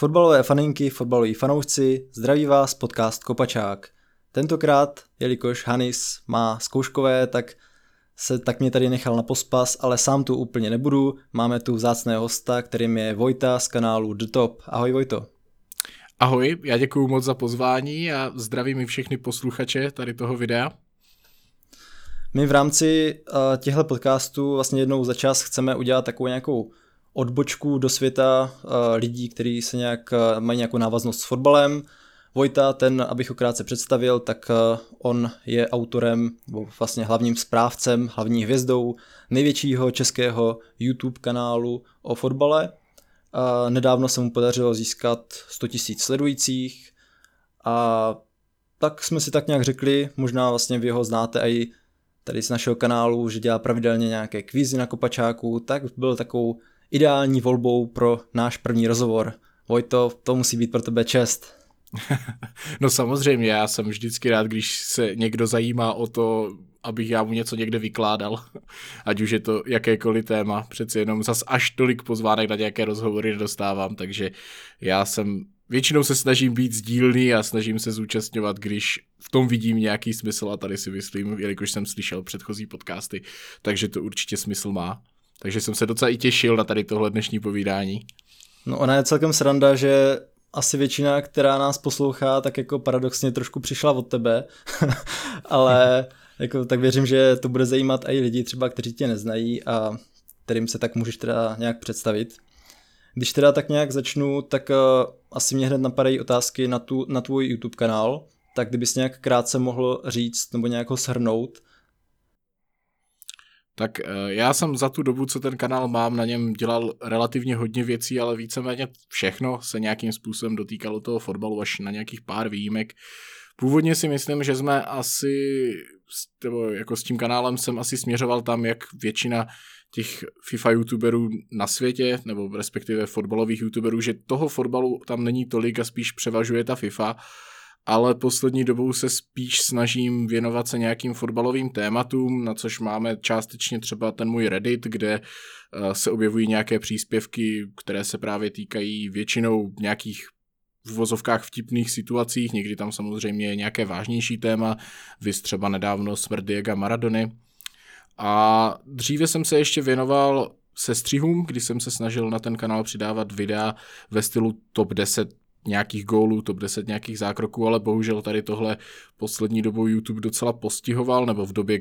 Fotbalové faninky, fotbaloví fanoušci, zdraví vás podcast Kopačák. Tentokrát, jelikož Hanis má zkouškové, tak mě tady nechal na pospas, ale sám tu úplně nebudu. Máme tu vzácného hosta, kterým je Vojta z kanálu DTop. Ahoj Vojto. Ahoj, já děkuju moc za pozvání a zdravím i všechny posluchače tady toho videa. My v rámci těchto podcastů vlastně jednou za čas chceme udělat takovou nějakou odbočku do světa lidí, kteří se nějak mají nějakou návaznost s fotbalem. Vojta, ten, abych ho krátce představil, tak on je autorem, nebo vlastně hlavním správcem, hlavní hvězdou největšího českého YouTube kanálu o fotbale. Nedávno se mu podařilo získat 100 000 sledujících a tak jsme si tak nějak řekli, možná vlastně vy ho znáte i tady z našeho kanálu, že dělá pravidelně nějaké kvízy na Kopačáku, tak byl takovou ideální volbou pro náš první rozhovor. Vojto, to musí být pro tebe čest. No samozřejmě, já jsem vždycky rád, když se někdo zajímá o to, abych já mu něco někde vykládal, ať už je to jakékoliv téma, přeci jenom zas až tolik pozvánek na nějaké rozhovory nedostávám, takže já jsem většinou se snažím být sdílný a snažím se zúčastňovat, když v tom vidím nějaký smysl a tady si myslím, jelikož jsem slyšel předchozí podcasty, takže to určitě smysl má. Takže jsem se docela i těšil na tady tohle dnešní povídání. No ona je celkem sranda, že asi většina, která nás poslouchá, tak jako paradoxně trošku přišla od tebe, ale jako, tak věřím, že to bude zajímat i lidi třeba, kteří tě neznají a kterým se tak můžeš teda nějak představit. Když teda tak nějak začnu, tak asi mě hned napadají otázky na tvůj YouTube kanál, tak kdybys nějak krátce mohl říct nebo nějak ho shrnout. Tak já jsem za tu dobu, co ten kanál mám, na něm dělal relativně hodně věcí, ale víceméně všechno se nějakým způsobem dotýkalo toho fotbalu, až na nějakých pár výjimek. Původně si myslím, že jsme asi, jako s tím kanálem jsem asi směřoval tam, jak většina těch FIFA youtuberů na světě, nebo respektive fotbalových youtuberů, že toho fotbalu tam není tolik a spíš převažuje ta FIFA, ale poslední dobou se spíš snažím věnovat se nějakým fotbalovým tématům, na což máme částečně třeba ten můj Reddit, kde se objevují nějaké příspěvky, které se právě týkají většinou nějakých v vozovkách vtipných situacích, někdy tam samozřejmě je nějaké vážnější téma, viz třeba nedávno smrt Diega Maradony. A dříve jsem se ještě věnoval sestřihům, kdy jsem se snažil na ten kanál přidávat videa ve stylu top 10 nějakých gólů, top 10 nějakých zákroků, ale bohužel tady tohle poslední dobou YouTube docela postihoval, nebo v době,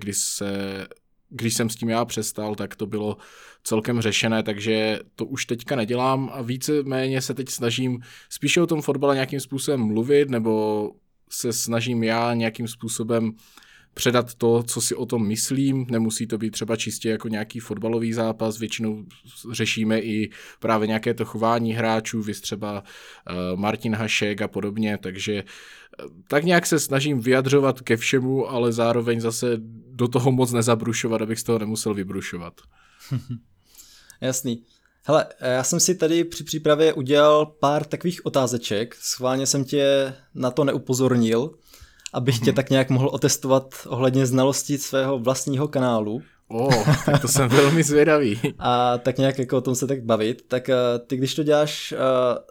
když jsem s tím já přestal, tak to bylo celkem řešené, takže to už teďka nedělám a víceméně se teď snažím spíše o tom fotbale nějakým způsobem mluvit, nebo se snažím já nějakým způsobem předat to, co si o tom myslím, nemusí to být třeba čistě jako nějaký fotbalový zápas, většinou řešíme i právě nějaké to chování hráčů, viz třeba Martin Hašek a podobně, takže tak nějak se snažím vyjadřovat ke všemu, ale zároveň zase do toho moc nezabrušovat, abych z toho nemusel vybrušovat. Jasný. Hele, já jsem si tady při přípravě udělal pár takových otázeček, schválně jsem tě na to neupozornil, abych tě tak nějak mohl otestovat ohledně znalostí svého vlastního kanálu. Tak to jsem velmi zvědavý. A tak nějak jako o tom se tak bavit. Tak ty když to děláš,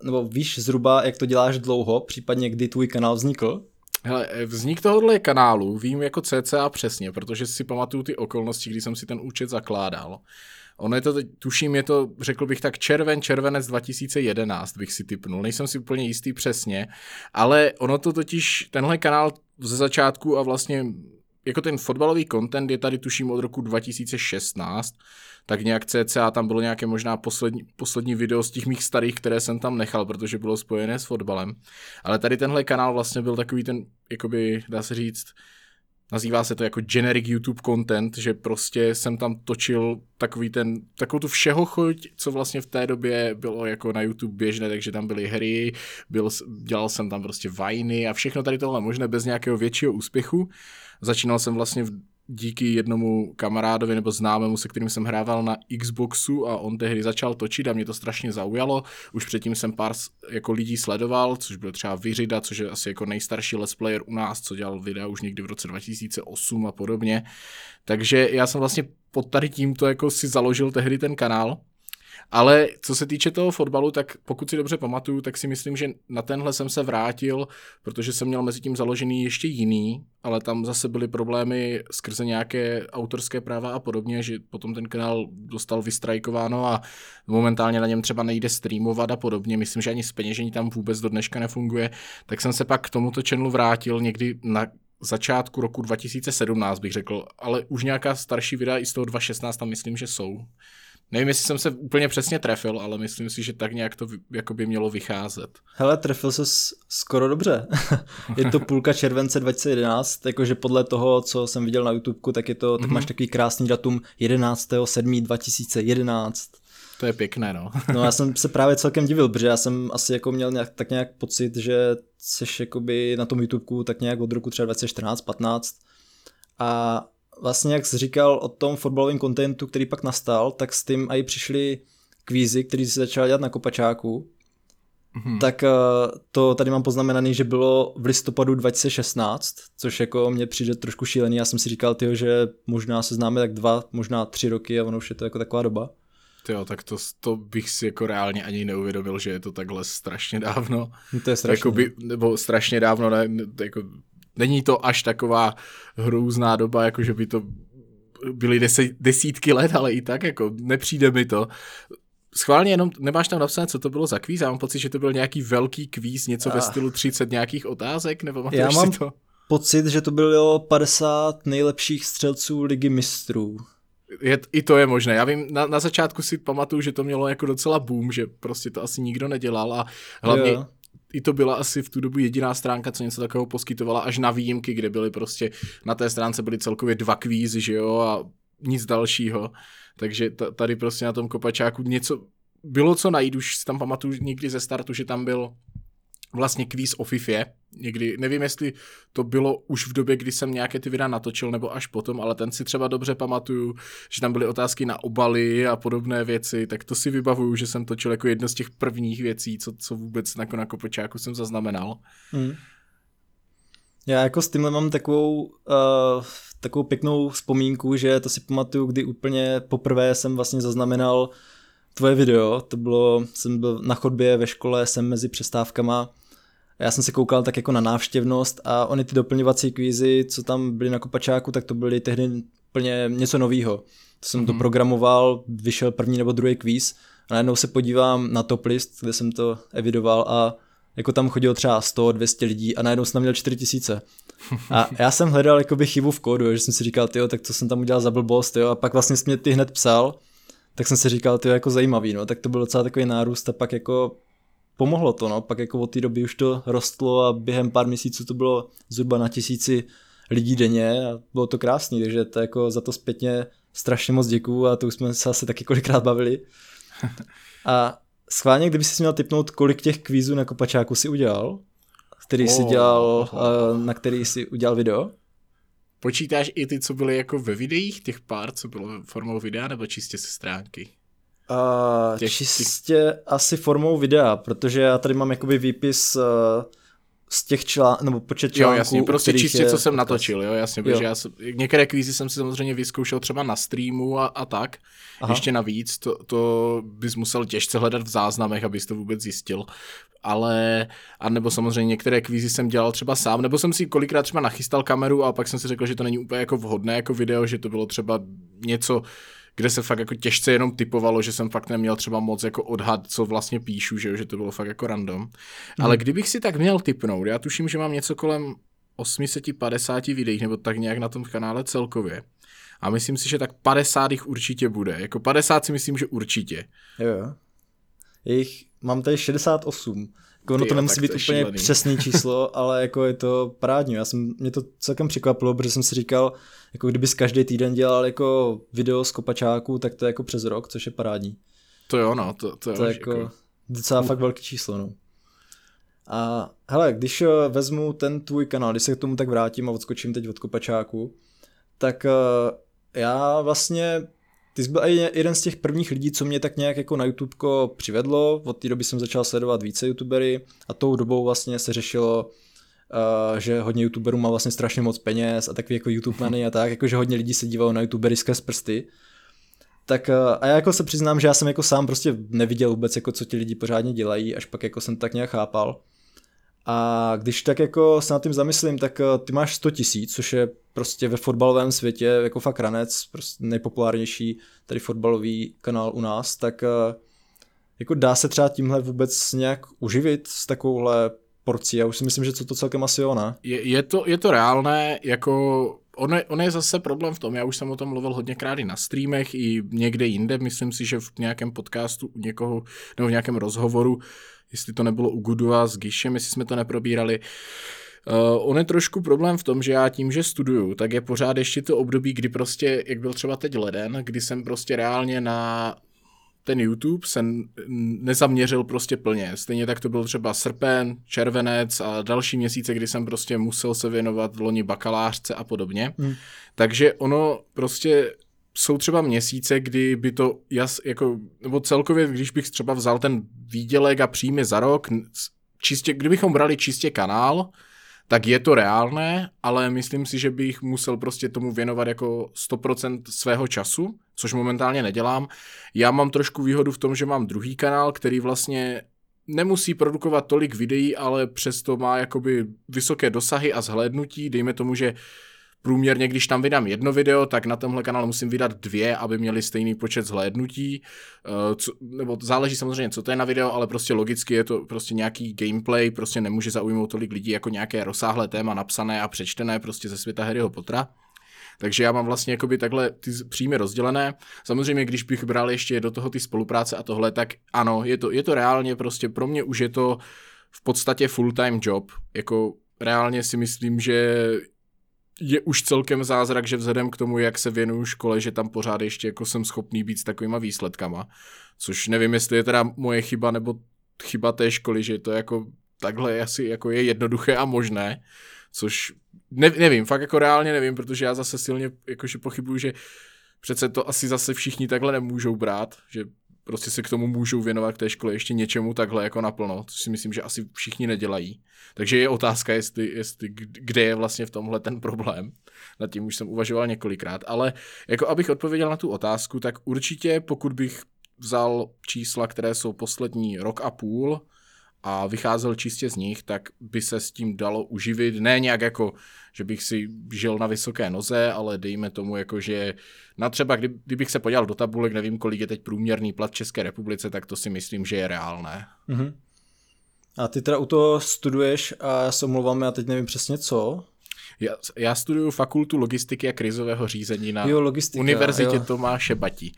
nebo víš zhruba, jak to děláš dlouho, případně kdy tvůj kanál vznikl? Hele, vznik tohohle kanálu vím jako cca přesně, protože si pamatuju ty okolnosti, kdy jsem si ten účet zakládal. Ono je to, tuším, je to, řekl bych tak červenec 2011 bych si tipnul, nejsem si úplně jistý přesně, ale ono to totiž, tenhle kanál ze začátku a vlastně jako ten fotbalový content je tady tuším od roku 2016, tak nějak cca tam bylo nějaké možná poslední video z těch mých starých, které jsem tam nechal, protože bylo spojené s fotbalem, ale tady tenhle kanál vlastně byl takový ten, jakoby dá se říct, nazývá se to jako generic YouTube content, že prostě jsem tam točil takovou tu všehochoť, co vlastně v té době bylo jako na YouTube běžné, takže tam byly hry, dělal jsem tam prostě viny a všechno tady tohle možné bez nějakého většího úspěchu. Začínal jsem vlastně díky jednomu kamarádovi nebo známému, se kterým jsem hrával na Xboxu a on tehdy začal točit a mě to strašně zaujalo. Už předtím jsem pár jako lidí sledoval, což byl třeba Vyřida, což je asi jako nejstarší let's player u nás, co dělal videa už někdy v roce 2008 a podobně. Takže já jsem vlastně pod tady tímto jako si založil tehdy ten kanál. Ale co se týče toho fotbalu, tak pokud si dobře pamatuju, tak si myslím, že na tenhle jsem se vrátil, protože jsem měl mezi tím založený ještě jiný, ale tam zase byly problémy skrze nějaké autorské práva a podobně, že potom ten kanál dostal vystrajkováno a momentálně na něm třeba nejde streamovat a podobně. Myslím, že ani zpeněžení tam vůbec do dneška nefunguje. Tak jsem se pak k tomuto channelu vrátil někdy na začátku roku 2017, bych řekl, ale už nějaká starší videa i z toho 2016 tam myslím, že jsou. Nevím, jestli jsem se úplně přesně trefil, ale myslím si, že tak nějak to jako by mělo vycházet. Hele, trefil ses skoro dobře. Je to půlka července 2011, jakože podle toho, co jsem viděl na YouTubeku, tak je to, tak máš takový krásný datum 11.7.2011. To je pěkné, no. No, já jsem se právě celkem divil, protože já jsem asi jako měl nějak, tak nějak pocit, že seš jakoby na tom YouTubeku tak nějak od roku třeba 2014-15 a vlastně, jak jsi říkal o tom fotbalovém kontentu, který pak nastal, tak s tím i přišly kvízy, které se začaly dělat na Kopačáku. Tak to tady mám poznamenaný, že bylo v listopadu 2016, což jako mně přijde trošku šílený. Já jsem si říkal, tyjo, že možná se známe tak 2, možná 3 roky a ono už je to jako taková doba. Jo, tak to bych si jako reálně ani neuvědomil, že je to takhle strašně dávno. No to je strašně. Jakoby, nebo strašně dávno, ne, jako, není to až taková hrůzná doba, jako že by to byly desítky let, ale i tak jako nepřijde mi to. Schválně jenom, nemáš tam napsané, co to bylo za kvíz? Já mám pocit, že to byl nějaký velký kvíz, něco ve stylu 30 nějakých otázek, nebo pamatuješ si to? Já mám pocit, že to bylo 50 nejlepších střelců Ligy mistrů. I to je možné. Já vím, na začátku si pamatuju, že to mělo jako docela boom, že prostě to asi nikdo nedělal a hlavně i to byla asi v tu dobu jediná stránka, co něco takového poskytovala, až na výjimky, kde byly prostě, na té stránce byly celkově 2 kvízy, že jo, a nic dalšího. Takže tady prostě na tom Kopačáku něco, bylo co najít, už si tam pamatuju někdy ze startu, že tam byl vlastně kvíz o Fifě, někdy, nevím, jestli to bylo už v době, kdy jsem nějaké ty videa natočil, nebo až potom, ale ten si třeba dobře pamatuju, že tam byly otázky na obaly a podobné věci, tak to si vybavuju, že jsem točil jako jedno z těch prvních věcí, co vůbec na Kopačáku jsem zaznamenal. Já jako s tímhle mám takovou pěknou vzpomínku, že to si pamatuju, kdy úplně poprvé jsem vlastně zaznamenal tvoje video, to bylo, jsem byl na chodbě ve škole, jsem mezi přestávkama, já jsem se koukal tak jako na návštěvnost a ony ty doplňovací kvízy, co tam byly na Kopačáku, tak to byly tehdy úplně něco novýho. To jsem to programoval, vyšel první nebo druhý kvíz a najednou se podívám na top list, kde jsem to evidoval a jako tam chodilo třeba 100, 200 lidí a najednou jsem tam měl 4000. A já jsem hledal jakoby chybu v kódu, že jsem si říkal, tyjo, tak co jsem tam udělal za blbost, jo, a pak vlastně jsi mě ty hned psal. Tak jsem si říkal, to je jako zajímavý, no, tak to byl docela takový nárůst a pak jako pomohlo to, no, pak jako od té doby už to rostlo a během pár měsíců to bylo zhruba na 1000 lidí denně a bylo to krásný, takže to jako za to zpětně strašně moc děkuju a to už jsme se asi taky kolikrát bavili. A schválně, kdyby si měl tipnout, kolik těch kvízů na Kopačáku si udělal, na který si udělal video? Počítáš i ty, co byly jako ve videích, těch pár, co bylo formou videa, nebo čistě se stránky? Čistě asi formou videa, protože já tady mám jakoby výpis z těch článků, nebo počet článků. Jo, jasně, prostě čistě, co jsem natočil, jo, jasně, protože já některé kvízy jsem si samozřejmě vyzkoušel třeba na streamu a tak, ještě navíc, to bys musel těžce hledat v záznamech, abys to vůbec zjistil. A nebo samozřejmě některé kvízy jsem dělal třeba sám, nebo jsem si kolikrát třeba nachystal kameru a pak jsem si řekl, že to není úplně jako vhodné jako video, že to bylo třeba něco, kde se fakt jako těžce jenom typovalo, že jsem fakt neměl třeba moc jako odhad, co vlastně píšu, že to bylo fakt jako random. Ale kdybych si tak měl typnout, já tuším, že mám něco kolem 850 videí, nebo tak nějak na tom kanále celkově. A myslím si, že tak 50 jich určitě bude. Jako 50 si myslím, že určitě. Jo. Mám tady 68. Ono to nemusí být úplně přesné číslo, ale jako je to parádní. Mě to celkem překvapilo, protože jsem si říkal, jako kdybys každý týden dělal jako video z Kopačáku, tak to je jako přes rok, což je parádní. To jo, no. To je jako docela fakt velký číslo, no. A hele, když vezmu ten tvůj kanál, když se k tomu tak vrátím a odskočím teď od Kopačáku, tak já vlastně... Ty jsi byl i jeden z těch prvních lidí, co mě tak nějak jako na YouTubeko přivedlo. Od té doby jsem začal sledovat více youtubery a tou dobou vlastně se řešilo, že hodně youtuberů má vlastně strašně moc peněz a takový jako YouTube money a tak, jakože hodně lidí se dívalo na youtubery skrz prsty. Tak a já jako se přiznám, že já jsem jako sám prostě neviděl vůbec, jako co ti lidi pořádně dělají, až pak jako jsem tak nějak chápal. A když tak jako se nad tím zamyslím, tak ty máš 100 000, což je prostě ve fotbalovém světě jako fakt ranec, prostě nejpopulárnější tady fotbalový kanál u nás, tak jako dá se třeba tímhle vůbec nějak uživit s takovouhle porcí? Já už si myslím, že to celkem asi ona. Je to reálné, jako on je zase problém v tom, já už jsem o tom mluvil hodněkrát i na streamech i někde jinde, myslím si, že v nějakém podcastu u někoho, nebo v nějakém rozhovoru, jestli to nebylo u Gudu a s Gišem, jestli jsme to neprobírali. On je trošku problém v tom, že já tím, že studuju, tak je pořád ještě to období, kdy prostě, jak byl třeba teď leden, kdy jsem prostě reálně na ten YouTube se nezaměřil prostě plně. Stejně tak to byl třeba srpen, červenec a další měsíce, kdy jsem prostě musel se věnovat loni bakalářce a podobně. Takže ono prostě jsou třeba měsíce, kdy by to, jako, nebo celkově, když bych třeba vzal ten výdělek a příjmy za rok, čistě, kdybychom brali čistě kanál, tak je to reálné, ale myslím si, že bych musel prostě tomu věnovat jako 100% svého času, což momentálně nedělám. Já mám trošku výhodu v tom, že mám druhý kanál, který vlastně nemusí produkovat tolik videí, ale přesto má jakoby vysoké dosahy a zhlédnutí. Dejme tomu, že průměrně, když tam vydám jedno video, tak na tomhle kanálu musím vydat 2, aby měli stejný počet zhlédnutí. Nebo záleží samozřejmě, co to je na video, ale prostě logicky je to prostě nějaký gameplay, prostě nemůže zaujmout tolik lidí jako nějaké rozsáhlé téma napsané a přečtené prostě ze světa Harryho Pottera. Takže já mám vlastně jakoby takhle ty příjmy rozdělené. Samozřejmě, když bych bral ještě do toho ty spolupráce a tohle, tak ano, je to reálně prostě pro mě už je to v podstatě full-time job. Jako reálně si myslím, že je už celkem zázrak, že vzhledem k tomu, jak se věnuju škole, že tam pořád ještě jako jsem schopný být s takovýma výsledkama. Což nevím, jestli je teda moje chyba nebo chyba té školy, že to jako takhle asi jako je jednoduché a možné. Což nevím, fakt jako reálně nevím, protože já zase silně jakože pochybuju, že přece to asi zase všichni takhle nemůžou brát, že prostě se k tomu můžou věnovat k té škole ještě něčemu takhle jako naplno, což si myslím, že asi všichni nedělají. Takže je otázka, jestli kde je vlastně v tomhle ten problém. Nad tím už jsem uvažoval několikrát, ale jako abych odpověděl na tu otázku, tak určitě pokud bych vzal čísla, které jsou poslední rok a půl a vycházel čistě z nich, tak by se s tím dalo uživit. Ne nějak jako, že bych si žil na vysoké noze, ale dejme tomu jako, že na třeba, kdybych se podíval do tabulek, nevím, kolik je teď průměrný plat v České republice, tak to si myslím, že je reálné. Mm-hmm. A ty teda u toho studuješ a já se omlouvám, já teď nevím přesně co. Já studuju fakultu logistiky a krizového řízení na Univerzitě Tomáše Bati.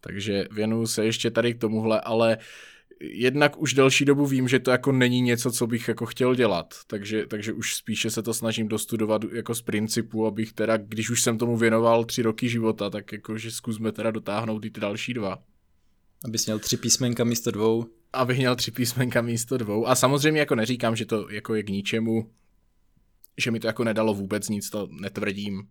Takže věnuju se ještě tady k tomuhle, ale jednak už delší dobu vím, že to jako není něco, co bych jako chtěl dělat, takže už spíše se to snažím dostudovat jako z principu, abych teda, když už jsem tomu věnoval 3 roky života, tak jakože zkusme teda dotáhnout i ty další 2. Abys měl 3 písmenka místo 2. Abych měl 3 písmenka místo 2 a samozřejmě jako neříkám, že to jako je k ničemu, že mi to jako nedalo vůbec nic, to netvrdím.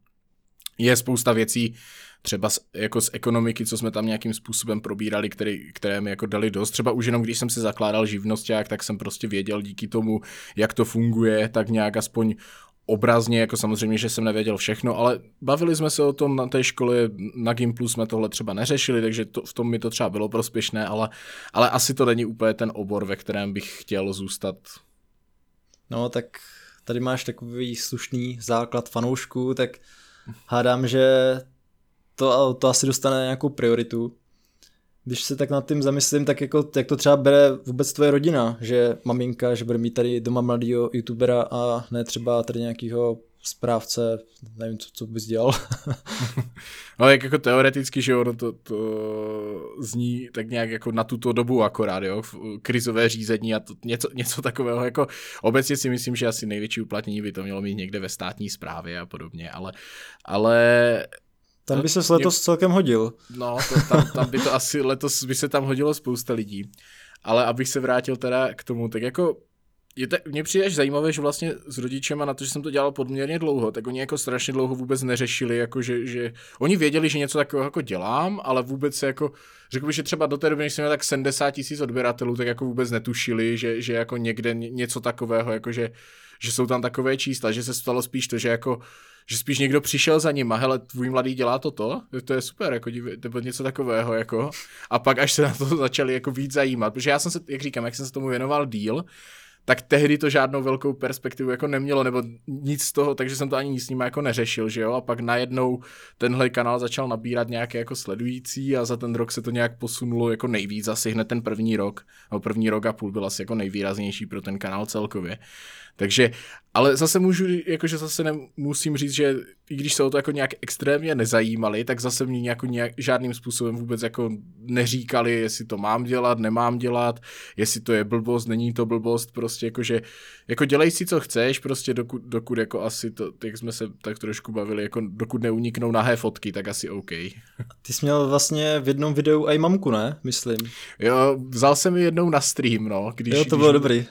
Je spousta věcí, třeba jako z ekonomiky, co jsme tam nějakým způsobem probírali, které mi jako dali dost. Třeba už jenom, když jsem si zakládal živnosťák, tak jsem prostě věděl díky tomu, jak to funguje, tak nějak aspoň obrazně, jako samozřejmě, že jsem nevěděl všechno, ale bavili jsme se o tom na té škole, na Gimplu jsme tohle třeba neřešili, takže v tom mi to třeba bylo prospěšné, ale asi to není úplně ten obor, ve kterém bych chtěl zůstat. No tak tady máš takový slušný základ fanoušků, tak hádám, že to asi dostane nějakou prioritu. Když se tak nad tím zamyslím, tak jako, jak to třeba bere vůbec tvoje rodina, že maminka, že bude mít tady doma mladýho youtubera a ne třeba tady nějakýho správce, nevím, co bys dělal. No jak jako teoreticky, že ono to zní tak nějak jako na tuto dobu akorát, jo, krizové řízení a to, něco takového, jako obecně si myslím, že asi největší uplatnění by to mělo mít někde ve státní správě a podobně, ale tam by se letos celkem hodil. No, tam by to asi letos by se tam hodilo spousta lidí, ale abych se vrátil teda k tomu, tak jako Mně přijde až zajímavé, že vlastně s rodičema na to, že jsem to dělal poměrně dlouho, tak oni jako strašně dlouho vůbec neřešili, jako že oni věděli, že něco takového jako dělám, ale vůbec se jako, řekl bych, že třeba do té doby, než jsem měl tak 70 000 odběratelů, tak jako vůbec netušili, že jako někde něco takového, jako že jsou tam takové čísla, že se stalo spíš to, že jako, že spíš někdo přišel za ním a hele, tvůj mladý dělá to je super, jako nebo něco takového, jako. A pak až se na to začali jako víc zajímat, protože já jsem se, jak říkám, jak jsem se tomu věnoval díl, tak tehdy to žádnou velkou perspektivu jako nemělo, nebo nic z toho, takže jsem to ani s nima jako neřešil, že jo, a pak najednou tenhle kanál začal nabírat nějaké jako sledující a za ten rok se to nějak posunulo jako nejvíc, asi hned ten první rok a půl byl asi jako nejvýraznější pro ten kanál celkově. Takže, ale zase musím říct, že i když se o to jako nějak extrémně nezajímali, tak zase mě nějak žádným způsobem vůbec jako neříkali, jestli to mám dělat, nemám dělat, jestli to je blbost, není to blbost, prostě jakože, jako dělej si, co chceš, prostě dokud jako asi to, jak jsme se tak trošku bavili, jako dokud neuniknou nahé fotky, tak asi OK. Ty jsi měl vlastně v jednom videu i mamku, ne? Myslím. Jo, vzal jsem ji jednou na stream, no. Jo, to bylo dobrý.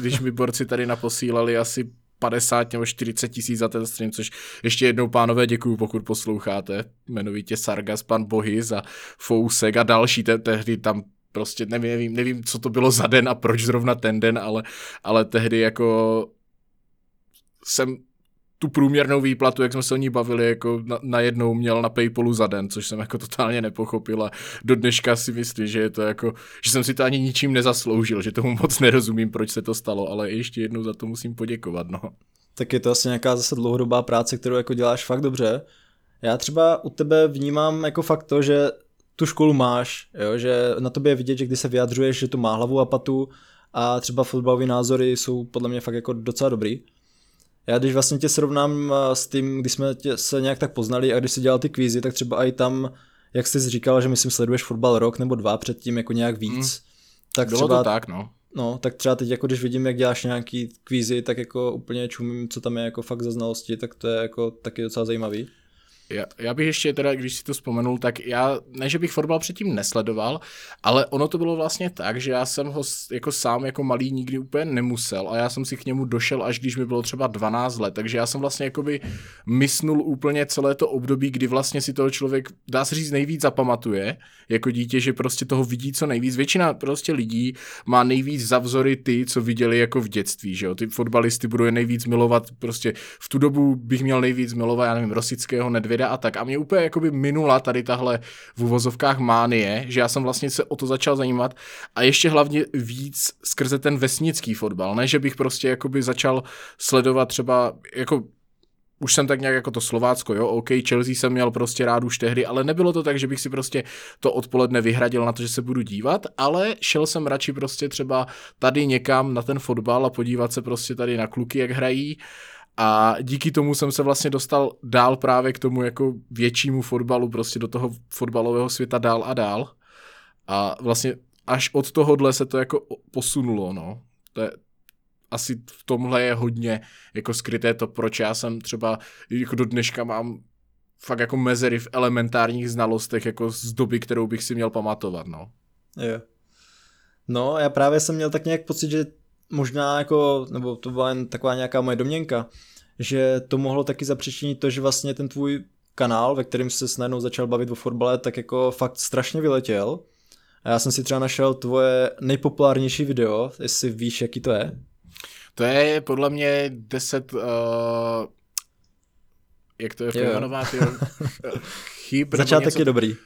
Když mi borci tady naposílali asi 50 nebo 40 000 za ten stream, což ještě jednou, pánové, děkuju, pokud posloucháte, jmenovitě Sargas, pan Bohys a Fousek a další, tehdy tam prostě nevím, co to bylo za den a proč zrovna ten den, ale tehdy jako jsem tu průměrnou výplatu, jak jsme se o ní bavili, jako najednou měl na Paypalu za den, což jsem jako totálně nepochopil a do dneška si myslím, že je to jako, že jsem si to ani ničím nezasloužil, že tomu moc nerozumím, proč se to stalo, ale ještě jednou za to musím poděkovat, no. Tak je to asi nějaká zase dlouhodobá práce, kterou jako děláš fakt dobře. Já třeba u tebe vnímám jako fakt to, že tu školu máš, jo? Že na tobě je vidět, že když se vyjadřuješ, že to má hlavu a patu a třeba fotbalové názory jsou podle mě fakt jako docela dobrý. Já když vlastně tě srovnám s tím, když jsme se nějak tak poznali a když jsi dělal ty kvízy, tak třeba i tam, jak jsi říkal, že myslím sleduješ fotbal rok nebo dva předtím jako nějak víc. Tak bylo třeba, to tak, no. No, tak třeba teď jako když vidím, jak děláš nějaký kvízy, tak jako úplně čumím, co tam je jako fakt za znalosti, tak to je jako taky docela zajímavý. Já bych ještě teda, když si to vzpomenul, tak já, ne že bych fotbal předtím nesledoval, ale ono to bylo vlastně tak, že já jsem ho jako sám jako malý nikdy úplně nemusel a já jsem si k němu došel, až když mi bylo třeba 12 let, takže já jsem vlastně jakoby mysnul úplně celé to období, kdy vlastně si toho člověk, dá se říct, nejvíc zapamatuje jako dítě, že prostě toho vidí co nejvíc. Většina prostě lidí má nejvíc za vzory ty, co viděli jako v dětství, že jo, ty fotbalisty budou je nejvíc milovat, prostě v tu dobu bych měl nejvíc milovat, já nevím, Rosického, Nedvěda a tak. A mě úplně jakoby minula tady tahle v uvozovkách mánie, že já jsem vlastně se o to začal zajímat a ještě hlavně víc skrze ten vesnický fotbal, ne, že bych prostě jakoby začal sledovat třeba jako už jsem tak nějak jako to Slovácko, jo, OK, Chelsea jsem měl prostě rád už tehdy, ale nebylo to tak, že bych si prostě to odpoledne vyhradil na to, že se budu dívat, ale šel jsem radši prostě třeba tady někam na ten fotbal a podívat se prostě tady na kluky, jak hrají. A díky tomu jsem se vlastně dostal dál právě k tomu jako většímu fotbalu, prostě do toho fotbalového světa dál a dál. A vlastně až od tohohle se to jako posunulo, no. To je, asi v tomhle je hodně jako skryté to, proč já jsem třeba jako do dneška mám fakt jako mezery v elementárních znalostech jako z doby, kterou bych si měl pamatovat, no. Jo. No, já právě jsem měl tak nějak pocit, že možná jako, nebo to byla jen taková nějaká moje domněnka, že to mohlo taky zapříčinit to, že vlastně ten tvůj kanál, ve kterém se najednou začal bavit o fotbale, tak jako fakt strašně vyletěl. A já jsem si třeba našel tvoje nejpopulárnější video, jestli víš, jaký to je. To je podle mě 10... jak to je pojmenovaná? Chyb, začátek je dobrý.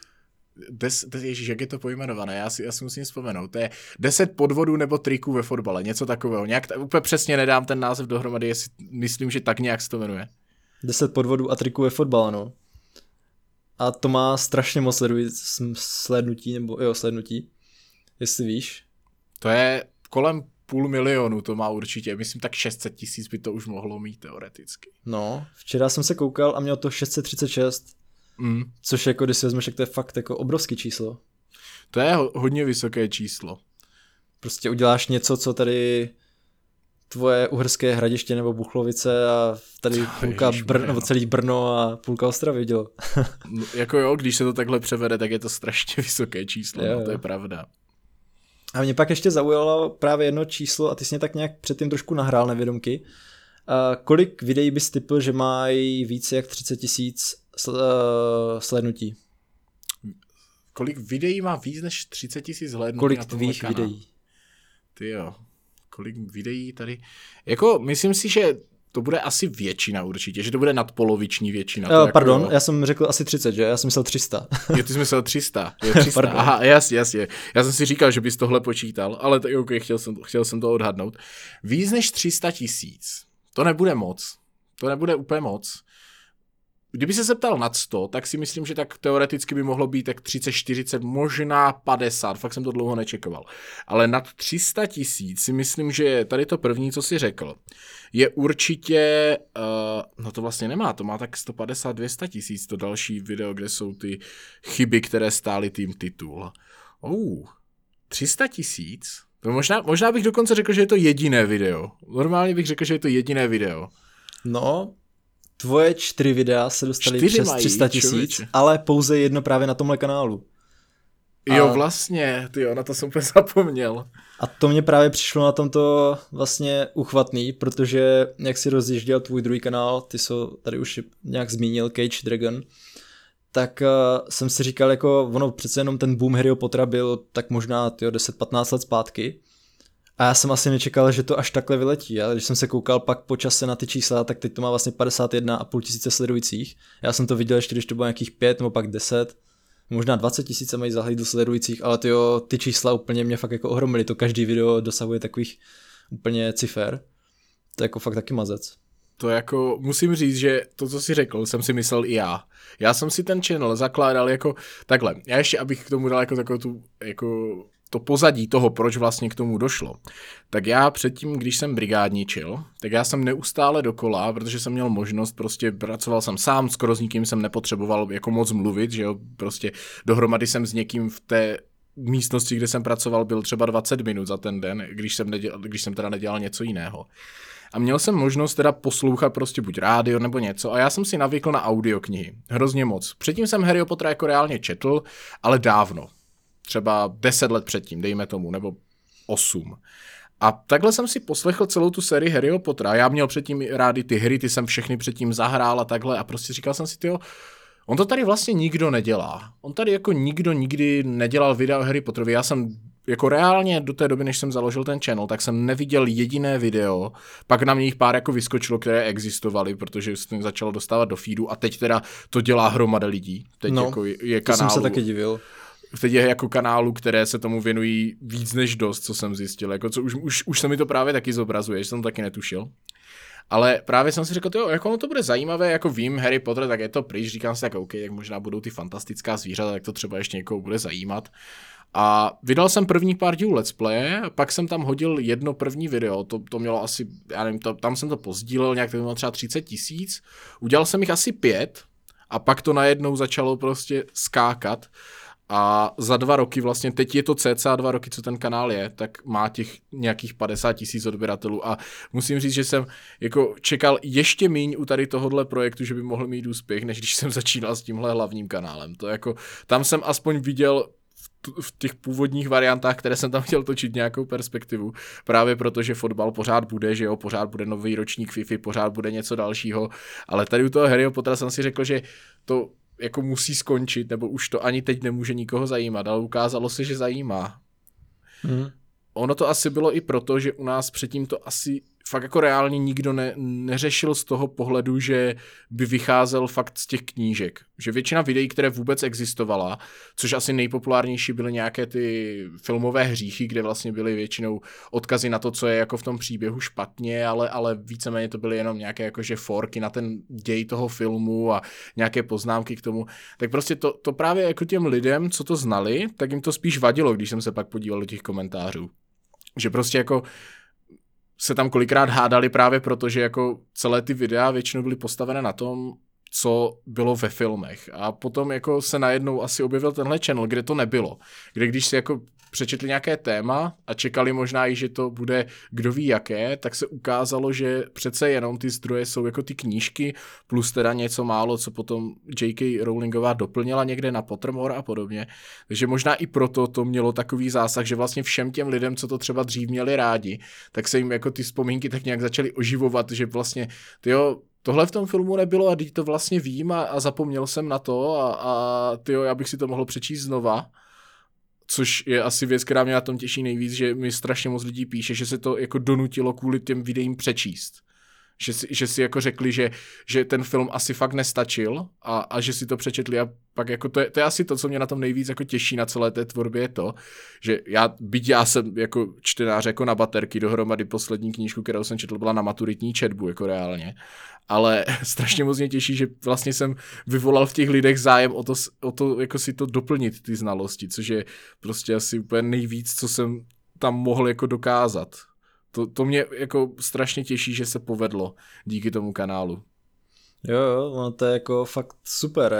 Ježíš, jak je to pojmenované, já si musím vzpomenout, to je 10 podvodů nebo triků ve fotbale, něco takového, nějak úplně přesně nedám ten název dohromady, jestli, myslím, že tak nějak se to jmenuje. 10 podvodů a triků ve fotbale, no. A to má strašně moc slednutí, jestli víš. To je kolem 500 000, to má určitě, myslím tak 600 000 by to už mohlo mít teoreticky. No, včera jsem se koukal a měl to 636. Což jako, když si vezmeš, tak to je fakt jako obrovský číslo. To je hodně vysoké číslo. Prostě uděláš něco, co tady tvoje Uherské Hradiště nebo Buchlovice a tady půlka nebo celý Brno a půlka Ostravy dělo. No, jako jo, když se to takhle převede, tak je to strašně vysoké číslo, jo, no, to je pravda. A mě pak ještě zaujalo právě jedno číslo a ty jsi mě tak nějak předtím trošku nahrál nevědomky. Kolik videí bys typl, že mají více jak 30 000 slednutí? Kolik videí má víc než 30 000 hlédnutí? Kolik tvých videí? Ty jo, kolik videí tady? Jako, myslím si, že to bude asi většina určitě, že to bude nadpoloviční většina. To pardon, jako... já jsem řekl asi 30, že? Já jsem myslel 300. Jo, ty jsi myslel 300. Jo, 300. Aha, jasně, jasně. Já jsem si říkal, že bys tohle počítal, ale tak ok, chtěl jsem to odhadnout. Víc než 300 000. To nebude moc. To nebude úplně moc. Kdyby se zeptal nad 100, tak si myslím, že tak teoreticky by mohlo být tak 30, 40, možná 50. Fakt jsem to dlouho nečekoval. Ale nad 300 000 si myslím, že tady to první, co jsi řekl, je určitě, no to vlastně nemá, to má tak 150, 200 000, to další video, kde jsou ty chyby, které stály tým titul. 300 000? To možná bych dokonce řekl, že je to jediné video. Normálně bych řekl, že je to jediné video. No... Tvoje 4 videa se dostaly přes 300 000, ale pouze jedno právě na tomhle kanálu. Jo, vlastně, ty jo, na to jsem úplně zapomněl. A to mě právě přišlo na tomto vlastně uchvatný, protože jak si rozjížděl tvůj druhý kanál, ty jsi tady už nějak zmínil, Cage Dragon, tak jsem si říkal, jako ono přece jenom ten boom Harryho Pottera byl tak možná 10-15 let zpátky. A já jsem asi nečekal, že to až takhle vyletí, ale když jsem se koukal pak po čase na ty čísla, tak teď to má vlastně 51 500 sledujících. Já jsem to viděl ještě, když to bylo nějakých 5 nebo pak 10, možná 20 000 mají zahlídl sledujících, ale ty čísla úplně mě fakt jako ohromily, to každý video dosahuje takových úplně cifer, to je jako fakt taky mazec. To jako, musím říct, že to, co jsi řekl, jsem si myslel i já. Já jsem si ten channel zakládal jako takhle, já ještě abych k tomu dal jako takovou tu, jako... to pozadí toho, proč vlastně k tomu došlo. Tak já předtím, když jsem brigádničil, tak já jsem neustále dokola, protože jsem měl možnost, prostě pracoval jsem sám, skoro s nikým jsem nepotřeboval jako moc mluvit, že jo, prostě dohromady jsem s někým v té místnosti, kde jsem pracoval, byl třeba 20 minut za ten den, když jsem teda nedělal něco jiného. A měl jsem možnost teda poslouchat prostě buď rádio nebo něco a já jsem si navykl na audioknihy. Hrozně moc. Předtím jsem Harry Pottera jako reálně četl, ale dávno. Třeba 10 let předtím, dejme tomu, nebo 8. A takhle jsem si poslechl celou tu sérii Harryho Pottera. Já měl předtím rádi ty hry, ty jsem všechny předtím zahrál a takhle a prostě říkal jsem si, tyjo, on to tady vlastně nikdo nedělá. On tady jako nikdo nikdy nedělal videa o Harry Potterovi. Já jsem jako reálně do té doby, než jsem založil ten channel, tak jsem neviděl jediné video, pak na mě jich pár jako vyskočilo, které existovaly, protože jsem začalo dostávat do feedu a teď teda to dělá hromada lidí. Teď no, jako je kanál. Jsem se taky divil. Teď je jako kanálu, které se tomu věnují víc než dost, co jsem zjistil. Jako co už se mi to právě taky zobrazuje, že jsem to taky netušil. Ale právě jsem si řekl, jo, jako ono to bude zajímavé, jako vím Harry Potter, tak je to pryč, říkám si tak OK, jak možná budou ty fantastická zvířata, tak to třeba ještě někoho bude zajímat. A vydal jsem první pár dílů let's play, pak jsem tam hodil jedno první video, to mělo asi, já nevím, tam jsem to pozdílel, nějak to mělo třeba 30 000, udělal jsem jich asi 5 a pak to najednou začalo prostě skákat. A za 2 roky vlastně, teď je to cca 2 roky, co ten kanál je, tak má těch nějakých 50 000 odběratelů a musím říct, že jsem jako čekal ještě míň u tady tohohle projektu, že by mohl mít úspěch, než když jsem začínal s tímhle hlavním kanálem. To jako, tam jsem aspoň viděl v těch původních variantách, které jsem tam chtěl točit, nějakou perspektivu, právě protože fotbal pořád bude, že jo, pořád bude nový ročník FIFA, pořád bude něco dalšího, ale tady u toho Harryho Pottera jsem si řekl, že to jako musí skončit, nebo už to ani teď nemůže nikoho zajímat, ale ukázalo se, že zajímá. Hmm. Ono to asi bylo i proto, že u nás předtím to asi fakt jako reálně nikdo neřešil z toho pohledu, že by vycházel fakt z těch knížek. Že většina videí, které vůbec existovala, což asi nejpopulárnější byly nějaké ty filmové hříchy, kde vlastně byly většinou odkazy na to, co je jako v tom příběhu špatně, ale víceméně to byly jenom nějaké jakože forky na ten děj toho filmu a nějaké poznámky k tomu. Tak prostě to právě jako těm lidem, co to znali, tak jim to spíš vadilo, když jsem se pak podíval do těch komentářů. Že prostě jako se tam kolikrát hádali právě proto, že jako celé ty videa většinou byly postavené na tom, co bylo ve filmech. A potom jako se najednou asi objevil tenhle channel, kde to nebylo. Kde když si jako přečetli nějaké téma a čekali možná i, že to bude kdo ví jaké, tak se ukázalo, že přece jenom ty zdroje jsou jako ty knížky, plus teda něco málo, co potom J.K. Rowlingová doplnila někde na Pottermore a podobně. Takže možná i proto to mělo takový zásah, že vlastně všem těm lidem, co to třeba dřív měli rádi, tak se jim jako ty vzpomínky tak nějak začaly oživovat, že vlastně tyjo, tohle v tom filmu nebylo a teď to vlastně vím a zapomněl jsem na to a tyjo, já bych si to mohl přečíst znova. Což je asi věc, která mě na tom těší nejvíc, že mi strašně moc lidí píše, že se to jako donutilo kvůli těm videím přečíst. Že si jako řekli, že ten film asi fakt nestačil a že si to přečetli a pak jako to je asi to, co mě na tom nejvíc jako těší na celé té tvorbě je to, že já jsem jako čtenář jako na baterky dohromady poslední knížku, kterou jsem četl, byla na maturitní četbu jako reálně, ale strašně moc mě těší, že vlastně jsem vyvolal v těch lidech zájem o to jako si to doplnit ty znalosti, což je prostě asi úplně nejvíc, co jsem tam mohl jako dokázat. To mě jako strašně těší, že se povedlo díky tomu kanálu. Jo, ono to je jako fakt super.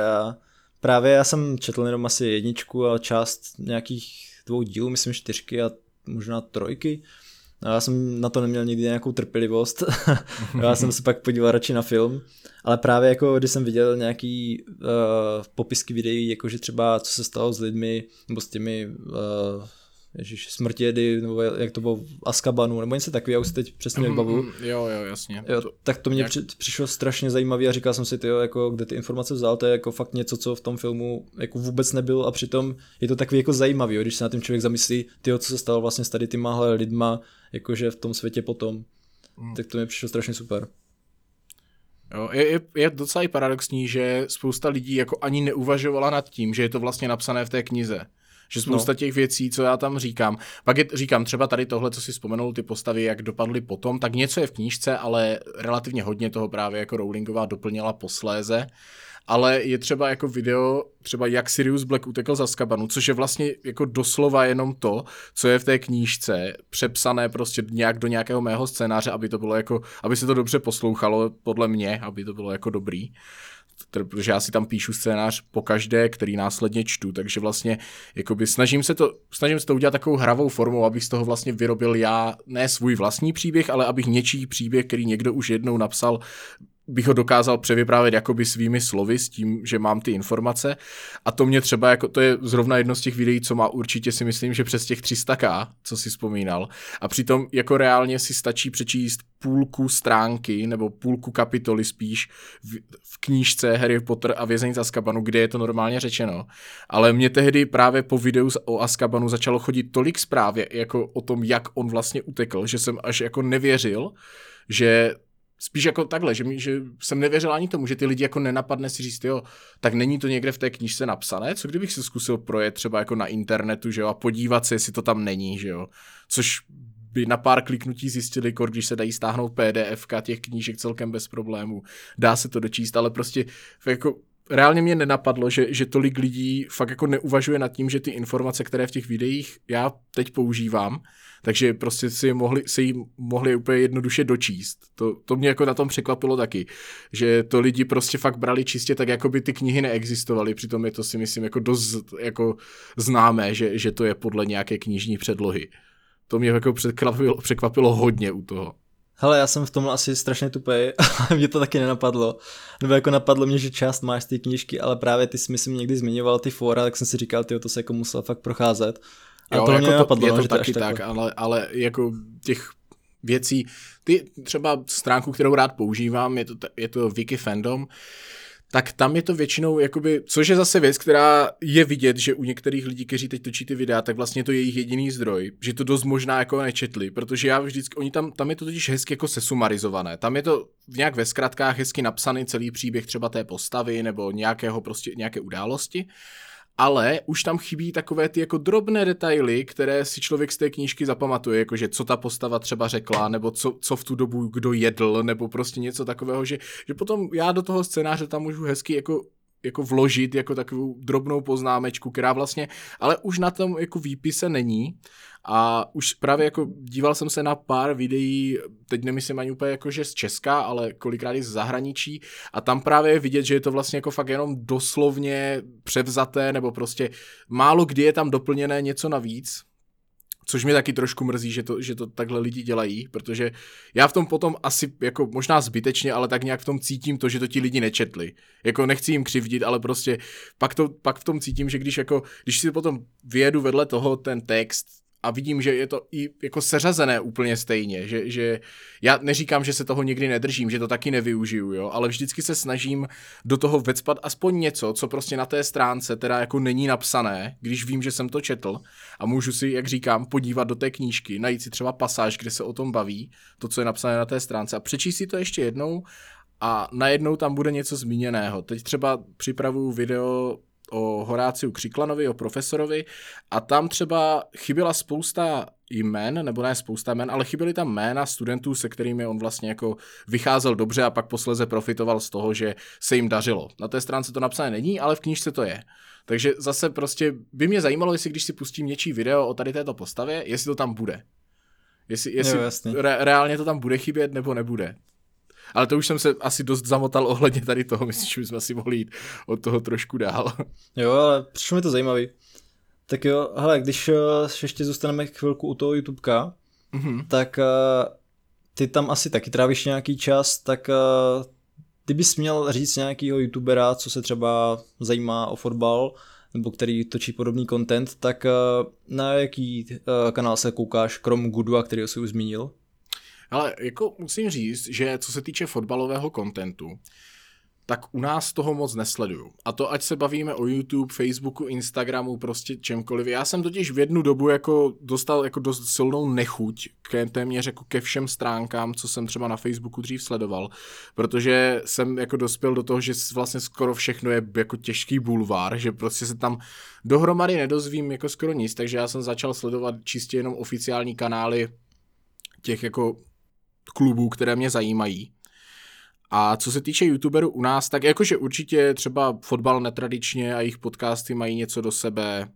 Já jsem četl jenom asi jedničku a část nějakých 2 dílů, myslím 4 a možná 3. A já jsem na to neměl nikdy nějakou trpělivost. Já jsem se pak podíval radši na film. Ale právě jako, když jsem viděl nějaký popisky videí, jakože třeba co se stalo s lidmi, nebo s těmi... smrti jedy, nebo jak to bylo v Azkabanu, nebo něco takový, já už se teď přesně nebavu. Jo, jasně. Jo, tak to mě přišlo strašně zajímavý a říkal jsem si, tyjo, jako, kde ty informace vzal, to je jako fakt něco, co v tom filmu jako vůbec nebylo a přitom je to takový jako zajímavý, jo, když se na tím člověk zamyslí, tyjo, co se stalo vlastně s tady týmahle lidma, jakože v tom světě potom, tak to mě přišlo strašně super. Jo, je docela i paradoxní, že spousta lidí jako ani neuvažovala nad tím, že je to vlastně napsané v té knize. Že spousta těch věcí, co já tam říkám, pak říkám třeba tady tohle, co si vzpomenul, ty postavy, jak dopadly potom, tak něco je v knížce, ale relativně hodně toho právě jako Rowlingová doplnila posléze, ale je třeba jako video, třeba jak Sirius Black utekl z Azkabanu, což je vlastně jako doslova jenom to, co je v té knížce přepsané prostě nějak do nějakého mého scénáře, aby to bylo jako, aby se to dobře poslouchalo podle mě, aby to bylo jako dobrý. Protože já si tam píšu scénář po každé, který následně čtu, takže vlastně jakoby snažím se to udělat takovou hravou formou, abych z toho vlastně vyrobil já, ne svůj vlastní příběh, ale abych něčí příběh, který někdo už jednou napsal, bych ho dokázal převyprávět jakoby svými slovy s tím, že mám ty informace a to mě třeba, jako, to je zrovna jedno z těch videí, co má určitě si myslím, že přes těch 300 000, co si vzpomínal a přitom jako reálně si stačí přečíst půlku stránky nebo půlku kapitoly spíš v knížce Harry Potter a vězeň z Azkabanu, kde je to normálně řečeno, ale mě tehdy právě po videu o Azkabanu začalo chodit tolik zpráv jako o tom, jak on vlastně utekl, že jsem až jako nevěřil, že spíš jako takhle, že jsem nevěřil ani tomu, že ty lidi jako nenapadne si říct, jo, tak není to někde v té knížce napsané, co kdybych se zkusil projet třeba jako na internetu, že jo, a podívat se, jestli to tam není, že jo, což by na pár kliknutí zjistili, když se dají stáhnout PDFka těch knížek celkem bez problémů, dá se to dočíst, ale prostě jako reálně mě nenapadlo, že tolik lidí fakt jako neuvažuje nad tím, že ty informace, které v těch videích já teď používám, takže prostě si mohli úplně jednoduše dočíst. To mě jako na tom překvapilo taky, že to lidi prostě fakt brali čistě tak, jako by ty knihy neexistovaly, přitom je to si myslím jako dost jako známé, že to je podle nějaké knižní předlohy. To mě jako překvapilo hodně u toho. Hele, já jsem v tomhle asi strašně tupej, ale mě to taky nenapadlo. Nebo jako napadlo mě, že část máš ty knížky, ale právě ty jsi myslím někdy zmiňoval ty fóra, tak jsem si říkal, tyjo, to se jako musel fakt procházet. A jo, to mě jako napadlo, je to taky tak, ale jako těch věcí, ty třeba stránku, kterou rád používám, je to Wiki Fandom, tak tam je to většinou, jakoby, což je zase věc, která je vidět, že u některých lidí, kteří teď točí ty videa, tak vlastně to je jejich jediný zdroj, že to dost možná jako nečetli, protože já vždycky, oni tam je to totiž hezky jako sesumarizované, tam je to nějak ve zkratkách hezky napsaný celý příběh třeba té postavy nebo nějaké události, ale už tam chybí takové ty jako drobné detaily, které si člověk z té knížky zapamatuje, jakože co ta postava třeba řekla, nebo co v tu dobu kdo jedl, nebo prostě něco takového, že potom já do toho scénáře tam můžu hezky jako vložit jako takovou drobnou poznámečku, která vlastně, ale už na tom jako výpise není. A už právě jako díval jsem se na pár videí, teď nemyslím ani úplně jako, že z Česka, ale kolikrát i z zahraničí a tam právě je vidět, že je to vlastně jako fakt jenom doslovně převzaté nebo prostě málo kdy je tam doplněné něco navíc, Což mě taky trošku mrzí, že to takhle lidi dělají, protože já v tom potom asi jako možná zbytečně, ale tak nějak v tom cítím to, že to ti lidi nečetli. Jako nechci jim křivdit, ale prostě pak v tom cítím, že když si potom vyjedu vedle toho ten text a vidím, že je to i jako seřazené úplně stejně, že já neříkám, že se toho nikdy nedržím, že to taky nevyužiju, jo, ale vždycky se snažím do toho vecpat aspoň něco, co prostě na té stránce teda jako není napsané, když vím, že jsem to četl a můžu si, jak říkám, podívat do té knížky, najít si třeba pasáž, kde se o tom baví, to, co je napsané na té stránce a přečíst si to ještě jednou a najednou tam bude něco zmíněného. Teď třeba připravuju video o Horáciu Křiklanovi, o profesorovi a tam třeba chyběla spousta jmen, nebo ne spousta jmen, ale chyběly tam jména studentů, se kterými on vlastně jako vycházel dobře a pak posléze profitoval z toho, že se jim dařilo. Na té stránce to napsané není, ale v knížce to je. Takže zase prostě by mě zajímalo, jestli když si pustím něčí video o tady této postavě, jestli to tam bude. Jestli reálně to tam bude chybět, nebo nebude. Ale to už jsem se asi dost zamotal ohledně tady toho, myslím, že bychom si mohli jít od toho trošku dál. Jo, ale přišlo mi to zajímavý. Tak jo, hele, když ještě zůstaneme chvilku u toho YouTubeka, tak ty tam asi taky trávíš nějaký čas, tak ty bys měl říct nějakýho YouTubera, co se třeba zajímá o fotbal, nebo který točí podobný content, tak na jaký kanál se koukáš, krom Gudu, kterýho jsi už zmínil? Ale jako musím říct, že co se týče fotbalového kontentu, tak u nás toho moc nesleduju. A to ať se bavíme o YouTube, Facebooku, Instagramu, prostě čemkoliv. Já jsem totiž v jednu dobu jako dostal jako dost silnou nechuť téměř jako ke všem stránkám, co jsem třeba na Facebooku dřív sledoval, protože jsem jako dospěl do toho, že vlastně skoro všechno je jako těžký bulvár, že prostě se tam dohromady nedozvím jako skoro nic, takže já jsem začal sledovat čistě jenom oficiální kanály těch jako klubů, které mě zajímají. A co se týče youtuberů u nás, tak jakože určitě třeba fotbal netradičně a jejich podcasty mají něco do sebe.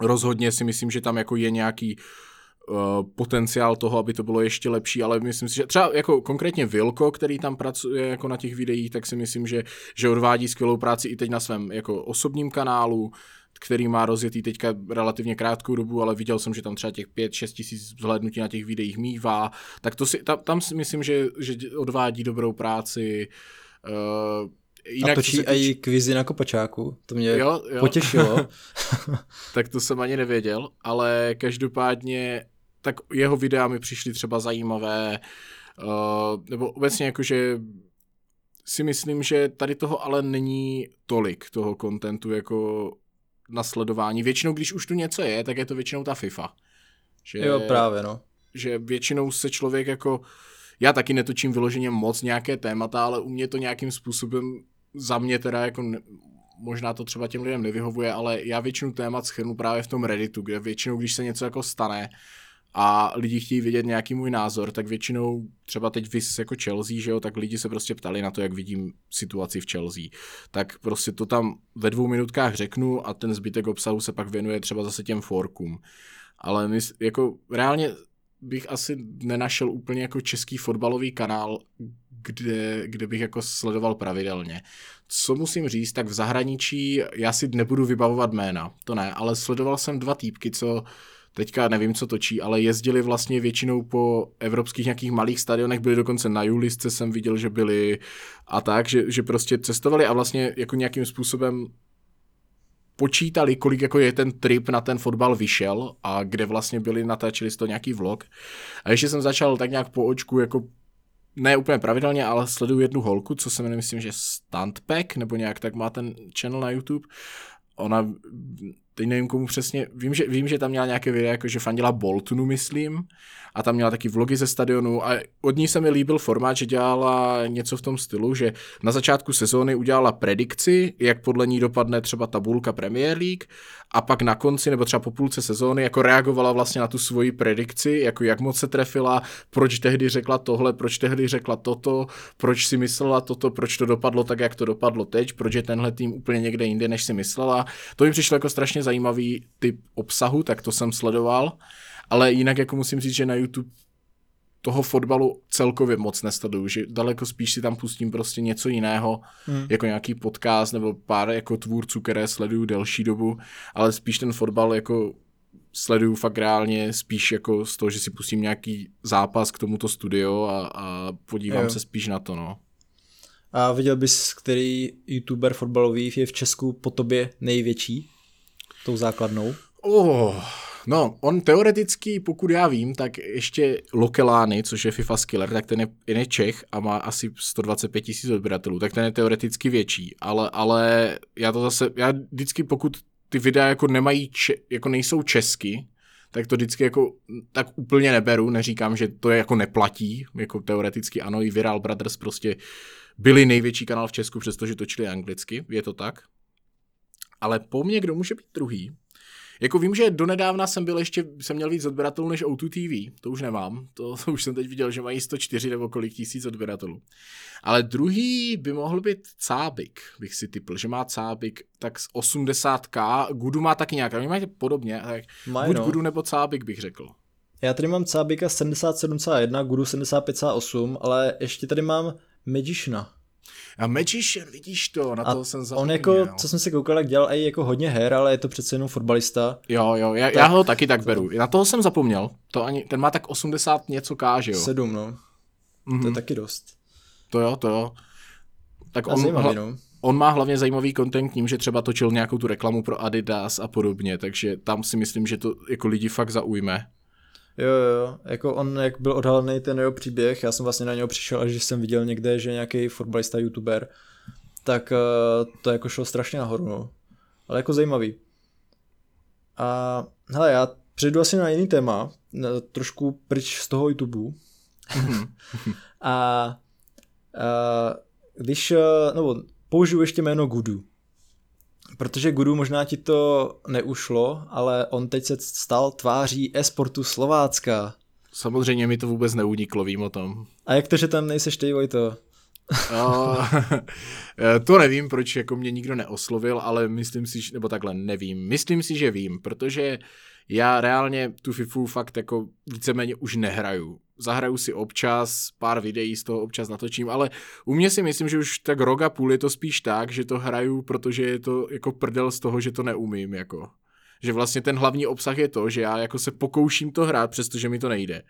Rozhodně si myslím, že tam jako je nějaký potenciál toho, aby to bylo ještě lepší, ale myslím si, že třeba jako konkrétně Vilko, který tam pracuje jako na těch videích, tak si myslím, že odvádí skvělou práci i teď na svém jako osobním kanálu, který má rozjetý teďka relativně krátkou dobu, ale viděl jsem, že tam třeba těch 5-6 tisíc vzhlednutí na těch videích mívá, tak to si, tam si myslím, že odvádí dobrou práci. Jinak, a točí i kvizy na Kopačáku, to mě jo. Potěšilo. Tak to jsem ani nevěděl, ale každopádně tak jeho videa mi přišly třeba zajímavé, nebo obecně jakože si myslím, že tady toho ale není tolik toho kontentu jako na sledování. Většinou, když už tu něco je, tak je to většinou ta FIFA. Že, jo, právě, no. Že většinou se člověk jako... Já taky netočím vyloženě moc nějaké témata, ale u mě to nějakým způsobem za mě teda jako... Možná to třeba těm lidem nevyhovuje, ale já většinu témat shrnu právě v tom Redditu, kde většinou, když se něco jako stane a lidi chtějí vidět nějaký můj názor, tak většinou třeba teď vys jako Chelsea, že jo, tak lidi se prostě ptali na to, jak vidím situaci v Chelsea. Tak prostě to tam ve 2 minutkách řeknu a ten zbytek obsahu se pak věnuje třeba zase těm forkům. Ale jako reálně bych asi nenašel úplně jako český fotbalový kanál, kde bych jako sledoval pravidelně. Co musím říct, tak v zahraničí já si nebudu vybavovat jména, to ne, ale sledoval jsem 2 týpky, co teďka nevím, co točí, ale jezdili vlastně většinou po evropských nějakých malých stadionech, byli dokonce na Julisce, jsem viděl, že byli a tak, že prostě cestovali a vlastně jako nějakým způsobem počítali, kolik jako je ten trip na ten fotbal vyšel a kde vlastně byli, natáčeli to nějaký vlog. A ještě jsem začal tak nějak po očku, jako ne úplně pravidelně, ale sleduju jednu holku, co se jmenuje, myslím, že Stuntpack, nebo nějak tak má ten channel na YouTube. Ona, teď nevím komu přesně, vím, že tam měla nějaké videa, jakože fandila Boltonu, myslím, a tam měla taky vlogy ze stadionu a od ní se mi líbil formát, že dělala něco v tom stylu, že na začátku sezóny udělala predikci, jak podle ní dopadne třeba tabulka Premier League a pak na konci nebo třeba po půlce sezóny jako reagovala vlastně na tu svoji predikci, jako jak moc se trefila, proč tehdy řekla tohle, proč tehdy řekla toto, proč si myslela toto, proč to dopadlo tak, jak to dopadlo teď, proč je tenhle tým úplně někde jinde, než si myslela. To mi přišlo jako strašně zajímavý typ obsahu, tak to jsem sledoval, ale jinak jako musím říct, že na YouTube toho fotbalu celkově moc nesleduju, že daleko spíš si tam pustím prostě něco jiného, jako nějaký podcast nebo pár jako tvůrců, které sleduju delší dobu, ale spíš ten fotbal jako sleduju fakt reálně spíš jako z toho, že si pustím nějaký zápas k tomuto studio a podívám se spíš na to, no. A viděl bys, který youtuber fotbalový je v Česku po tobě největší? Tou základnou? No, on teoreticky, pokud já vím, tak ještě Lokelány, což je FIFA skiller, tak ten je Čech a má asi 125 000 odběratelů, tak ten je teoreticky větší, ale já to zase, já vždycky, pokud ty videa jako nemají, jako nejsou česky, tak to vždycky jako tak úplně neberu, neříkám, že to je jako neplatí, jako teoreticky ano, i Viral Brothers prostě byli největší kanál v Česku, přestože točili anglicky, je to tak. Ale po mně, kdo může být druhý? Jako vím, že donedávna jsem měl víc odběratelů než O2 TV, to už nemám, to už jsem teď viděl, že mají 104 nebo kolik tisíc odběratelů. Ale druhý by mohl být Cábik, bych si typl, že má Cábik tak z 80 000, Gudu má taky nějak, oni mají podobně, tak buď Gudu nebo Cábik bych řekl. Já tady mám Cábika 77,1, Gudu 75,8, ale ještě tady mám Magiciana. A Magician, vidíš to, na to jsem zapomněl. On jako, co jsem si koukal, tak dělal i jako hodně her, ale je to přece jenom fotbalista. Jo, já ho taky tak beru. Na toho jsem zapomněl. Ten má tak 80 něco káže, jo. 7, no. Mm-hmm. To je taky dost. To jo. Tak on má hlavně zajímavý content tím, že třeba točil nějakou tu reklamu pro Adidas a podobně, takže tam si myslím, že to jako lidi fakt zaujme. Jo, jako on, jak byl odhalený ten jeho příběh, já jsem vlastně na něho přišel, až když jsem viděl někde, že nějaký fotbalista, youtuber, tak to jako šlo strašně nahoru, no. Ale jako zajímavý. A hele, já přejdu asi na jiný téma, trošku pryč z toho YouTubeu. A když, použiju ještě jméno Gudu. Protože Gudu možná ti to neušlo, ale on teď se stal tváří e-sportu Slovácka. Samozřejmě mi to vůbec neuniklo, vím o tom. A jak to, že tam nejseš ty, Vojto? To nevím, proč jako mě nikdo neoslovil, ale myslím si, že vím, protože já reálně tu FIFU fakt jako víceméně už nehraju. Zahraju si občas, pár videí z toho občas natočím, ale u mě si myslím, že už tak rok a půl je to spíš tak, že to hraju, protože je to jako prdel z toho, že to neumím, jako. Že vlastně ten hlavní obsah je to, že já jako se pokouším to hrát, přestože mi to nejde.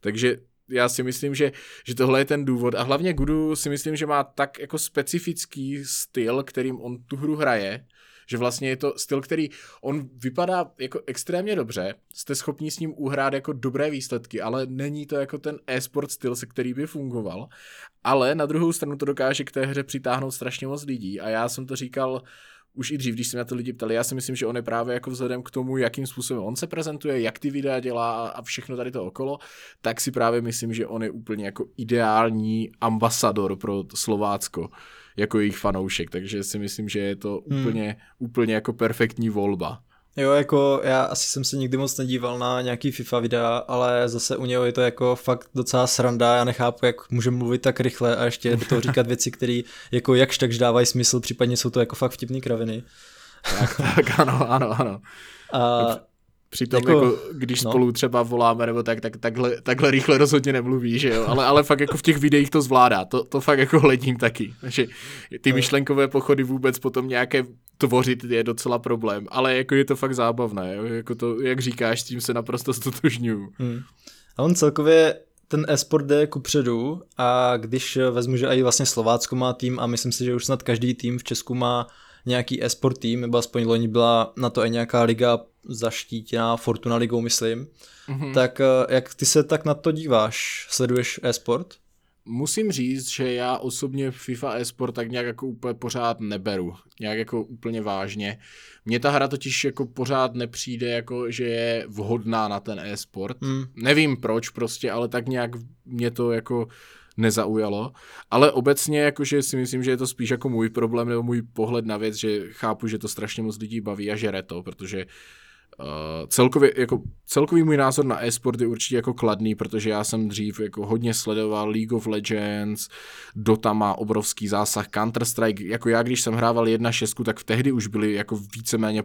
Takže já si myslím, že tohle je ten důvod a hlavně Gudu si myslím, že má tak jako specifický styl, kterým on tu hru hraje, že vlastně je to styl, který on vypadá jako extrémně dobře, jste schopni s ním uhrát jako dobré výsledky, ale není to jako ten e-sport styl, se který by fungoval, ale na druhou stranu to dokáže k té hře přitáhnout strašně moc lidí a já jsem to říkal už i dřív, když se mě to lidi ptali, já si myslím, že on je právě jako vzhledem k tomu, jakým způsobem on se prezentuje, jak ty videa dělá a všechno tady to okolo, tak si právě myslím, že on je úplně jako ideální ambasador pro Slovácko, jako jejich fanoušek, takže si myslím, že je to úplně jako perfektní volba. Jo, jako já asi jsem se nikdy moc nedíval na nějaký FIFA videa, ale zase u něho je to jako fakt docela sranda, já nechápu, jak může mluvit tak rychle a ještě do toho říkat věci, které jako jakž takž dávají smysl, případně jsou to jako fakt vtipný kraviny. Tak ano. A přitom jako když spolu třeba voláme nebo tak takhle rychle rozhodně nemluví, že jo, ale fakt jako v těch videích to zvládá, to fakt jako hledím taky, že ty myšlenkové pochody vůbec potom nějaké tvořit je docela problém, ale jako je to fakt zábavné, jo? Jako to, jak říkáš, s tím se naprosto stotožňuju. A on celkově ten e-sport jde kupředu a když vezmu, že i vlastně Slovácko má tým a myslím si, že už snad každý tým v Česku má nějaký e-sport tým, nebo aspoň loni byla na to i nějaká liga zaštítěná Fortuna ligou, myslím. Tak jak ty se tak na to díváš? Sleduješ e-sport? Musím říct, že já osobně FIFA e-sport tak nějak jako úplně pořád neberu. Nějak jako úplně vážně. Mně ta hra totiž jako pořád nepřijde, jako že je vhodná na ten e-sport. Nevím proč prostě, ale tak nějak mě to jako nezaujalo, ale obecně jakože si myslím, že je to spíš jako můj problém nebo můj pohled na věc, že chápu, že to strašně moc lidí baví a žere to, protože celkový můj názor na e-sport je určitě jako kladný, protože já jsem dřív jako hodně sledoval League of Legends, Dota má obrovský zásah, Counter-Strike, jako já když jsem hrával 1.6, tak v tehdy už byly jako víceméně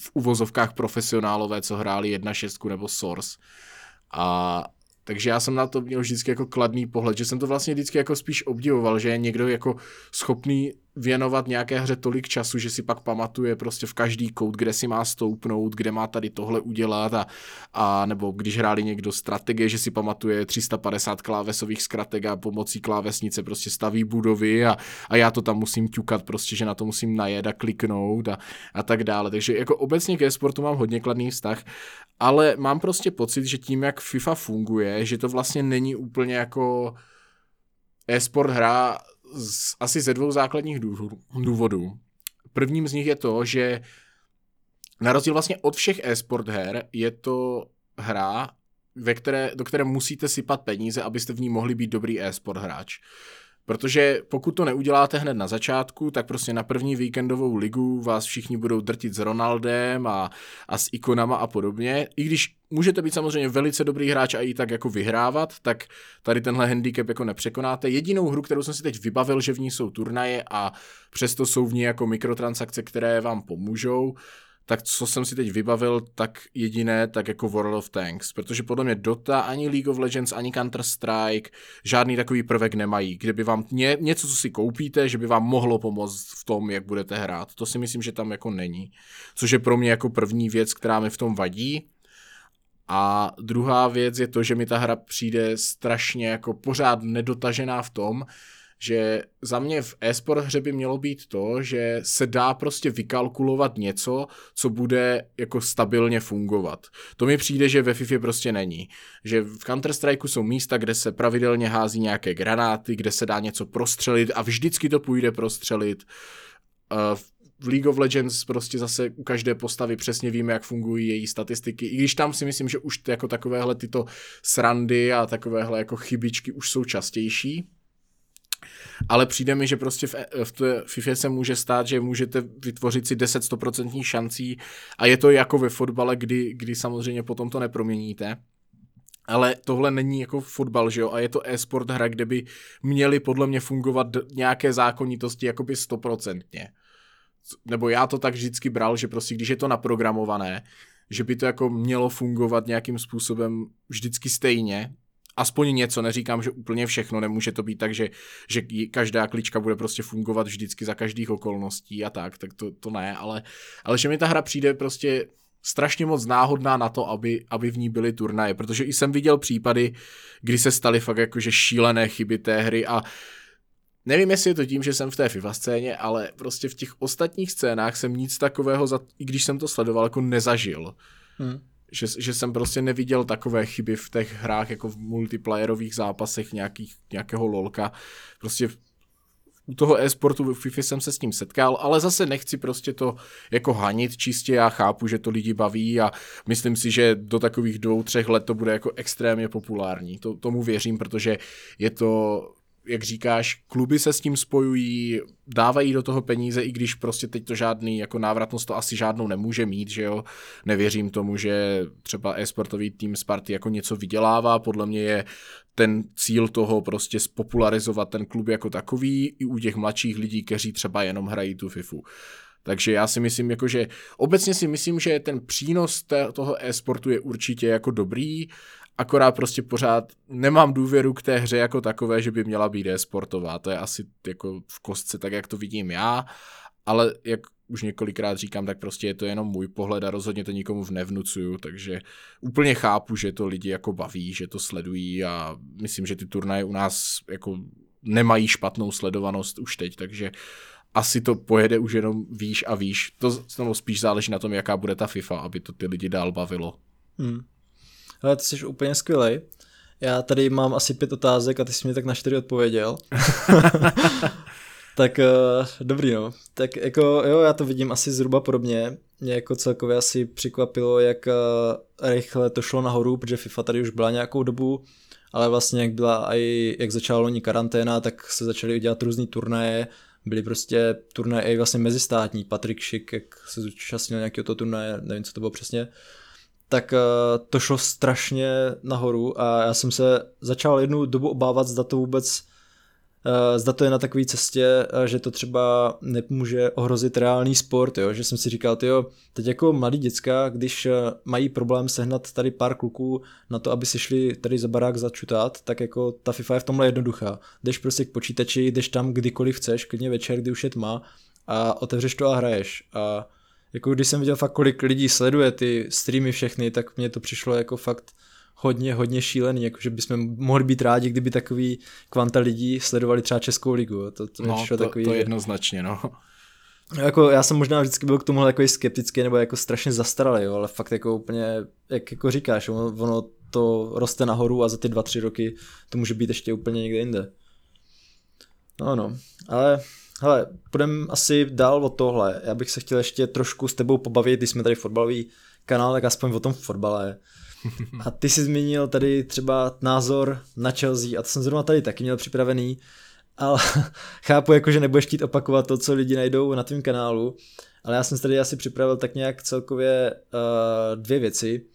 v uvozovkách profesionálové, co hráli 1.6 nebo Source a takže já jsem na to měl vždycky jako kladný pohled, že jsem to vlastně vždycky jako spíš obdivoval, že je někdo jako schopný věnovat nějaké hře tolik času, že si pak pamatuje prostě v každý kout, kde si má stoupnout, kde má tady tohle udělat a nebo když hráli někdo strategie, že si pamatuje 350 klávesových zkratek a pomocí klávesnice prostě staví budovy a já to tam musím ťukat prostě, že na to musím najet a kliknout a tak dále. Takže jako obecně ke sportu mám hodně kladný vztah, ale mám prostě pocit, že tím, jak FIFA funguje, že to vlastně není úplně jako e-sport hra asi ze dvou základních důvodů. Prvním z nich je to, že na rozdíl vlastně od všech e-sport her je to hra, do které musíte sypat peníze, abyste v ní mohli být dobrý e-sport hráč. Protože pokud to neuděláte hned na začátku, tak prostě na první víkendovou ligu vás všichni budou drtit s Ronaldem a s ikonama a podobně. I když můžete být samozřejmě velice dobrý hráč a i tak jako vyhrávat, tak tady tenhle handicap jako nepřekonáte. Jedinou hru, kterou jsem si teď vybavil, že v ní jsou turnaje a přesto jsou v ní jako mikrotransakce, které vám pomůžou, tak co jsem si teď vybavil, tak jediné, tak jako World of Tanks. Protože podle mě Dota, ani League of Legends, ani Counter-Strike žádný takový prvek nemají, kde by vám něco, co si koupíte, že by vám mohlo pomoct v tom, jak budete hrát. To si myslím, že tam jako není. Což je pro mě jako první věc, která mi v tom vadí. A druhá věc je to, že mi ta hra přijde strašně jako pořád nedotažená v tom, že za mě v e-sport hře by mělo být to, že se dá prostě vykalkulovat něco, co bude jako stabilně fungovat. To mi přijde, že ve FIFA prostě není. Že v Counter-Strike jsou místa, kde se pravidelně hází nějaké granáty, kde se dá něco prostřelit a vždycky to půjde prostřelit. V League of Legends prostě zase u každé postavy přesně víme, jak fungují její statistiky, i když tam si myslím, že už jako takovéhle tyto srandy a takovéhle jako chybičky už jsou častější. Ale přijde mi, že prostě v té FIFA se může stát, že můžete vytvořit si 10 100% šancí a je to jako ve fotbale, kdy samozřejmě potom to neproměníte. Ale tohle není jako fotbal, že jo? A je to e-sport hra, kde by měly podle mě fungovat nějaké zákonitosti jakoby 100%. Nebo já to tak vždycky bral, že prostě když je to naprogramované, že by to jako mělo fungovat nějakým způsobem vždycky stejně, aspoň něco, neříkám, že úplně všechno, nemůže to být tak, že každá klička bude prostě fungovat vždycky za každých okolností a tak to ne, ale že mi ta hra přijde prostě strašně moc náhodná na to, aby v ní byly turnaje, protože i jsem viděl případy, kdy se staly fakt jakože šílené chyby té hry a nevím, jestli je to tím, že jsem v té FIFA scéně, ale prostě v těch ostatních scénách jsem nic takového, i když jsem to sledoval, jako nezažil. Že jsem prostě neviděl takové chyby v těch hrách, jako v multiplayerových zápasech nějakého lolka. Prostě u toho e-sportu v FIFA jsem se s tím setkal, ale zase nechci prostě to jako hanit čistě, já chápu, že to lidi baví a myslím si, že do takových 2-3 let to bude jako extrémně populární. Tomu věřím, protože je to, jak říkáš, kluby se s tím spojují, dávají do toho peníze, i když prostě teď to žádný, jako návratnost to asi žádnou nemůže mít, že jo. Nevěřím tomu, že třeba e-sportový tým Sparty jako něco vydělává, podle mě je ten cíl toho prostě spopularizovat ten klub jako takový i u těch mladších lidí, kteří třeba jenom hrají tu FIFU. Takže já si myslím, jakože obecně si myslím, že ten přínos toho e-sportu je určitě jako dobrý, akorát prostě pořád nemám důvěru k té hře jako takové, že by měla být e-sportová. To je asi jako v kostce tak, jak to vidím já, ale jak už několikrát říkám, tak prostě je to jenom můj pohled a rozhodně to nikomu nevnucuju, takže úplně chápu, že to lidi jako baví, že to sledují a myslím, že ty turnaje u nás jako nemají špatnou sledovanost už teď, takže asi to pojede už jenom výš a výš. To spíš záleží na tom, jaká bude ta FIFA, aby to ty lidi dál bavilo. Hele, ty jsi úplně skvělej. Já tady mám asi 5 otázek a ty jsi mi tak na 4 odpověděl. Tak dobrý, no. Tak jako jo, já to vidím asi zhruba podobně. Mě jako celkově asi překvapilo, jak rychle to šlo nahoru, protože FIFA tady už byla nějakou dobu, ale vlastně jak začala loni karanténa, tak se začaly dělat různý turnaje. Byly prostě turnaje i vlastně mezistátní. Patrik Šik, jak se zúčastnil nějakého toho turnaje, nevím, co to bylo přesně. Tak to šlo strašně nahoru a já jsem se začal jednu dobu obávat, zda to vůbec zda to je na takové cestě, že to třeba nepomůže ohrozit reálný sport, jo? Že jsem si říkal, tyjo, teď jako mladí děcka, když mají problém sehnat tady pár kluků na to, aby si šli tady za barák začutat, tak jako ta FIFA je v tomhle jednoduchá. Jdeš prostě k počítači, jdeš tam kdykoliv chceš, klidně večer, kdy už je tma a otevřeš to a hraješ. A jako když jsem viděl fakt, kolik lidí sleduje ty streamy všechny, tak mně to přišlo jako fakt hodně šílený, jakože bychom mohli být rádi, kdyby takový kvanta lidí sledovali třeba Českou ligu. To jednoznačně, no. Jako já jsem možná vždycky byl k tomu takový skeptický nebo jako strašně zastaralý, jo, ale fakt jako úplně, jak jako říkáš, ono to roste nahoru a za ty 2-3 roky to může být ještě úplně někde jinde. No, ale hele, půjdeme asi dál od tohle. Já bych se chtěl ještě trošku s tebou pobavit, když jsme tady fotbalový kanál, tak aspoň o tom fotbale. A ty jsi zmínil tady třeba názor na Chelsea a to jsem zrovna tady taky měl připravený, ale chápu, jakože nebudeš chtít opakovat to, co lidi najdou na tvém kanálu, ale já jsem tady asi připravil tak nějak celkově dvě věci,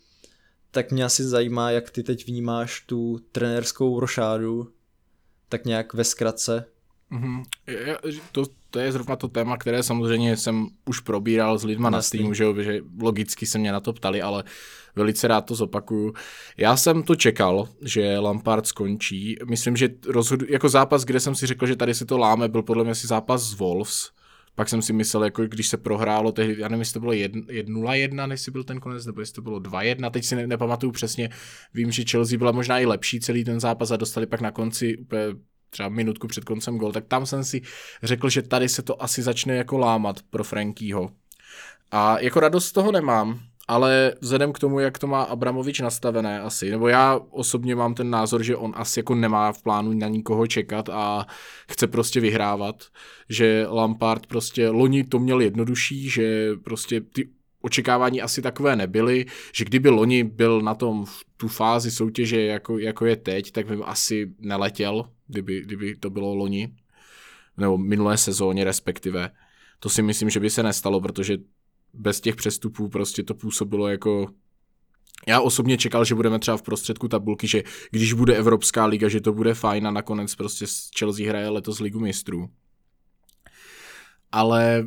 tak mě asi zajímá, jak ty teď vnímáš tu trenérskou rošádu, tak nějak ve zkratce. To je zrovna to téma, které samozřejmě jsem už probíral s lidma na Steamu, že logicky se mě na to ptali, ale velice rád to zopakuju. Já jsem to čekal, že Lampard skončí. Myslím, že jako zápas, kde jsem si řekl, že tady si to láme, byl podle mě asi zápas z Wolves. Pak jsem si myslel, jako když se prohrálo tehdy, já nevím, jestli to bylo 1-1, než si byl ten konec, nebo jestli to bylo 2-1, teď si nepamatuju přesně. Vím, že Chelsea byla možná i lepší celý ten zápas a dostali pak na konci třeba minutku před koncem gol, tak tam jsem si řekl, že tady se to asi začne jako lámat pro Frankyho. A jako radost z toho nemám, ale vzhledem k tomu, jak to má Abramovič nastavené asi, nebo já osobně mám ten názor, že on asi jako nemá v plánu na nikoho čekat a chce prostě vyhrávat, že Lampard prostě loni to měl jednodušší, že prostě ty očekávání asi takové nebyly, že kdyby loni byl na tom v tu fázi soutěže, jako je teď, tak by asi neletěl, kdyby to bylo loni, nebo minulé sezóně respektive. To si myslím, že by se nestalo, protože bez těch přestupů prostě to působilo jako... Já osobně čekal, že budeme třeba v prostředku tabulky, že když bude Evropská liga, že to bude fajn a nakonec prostě Chelsea hraje letos Ligu mistrů. Ale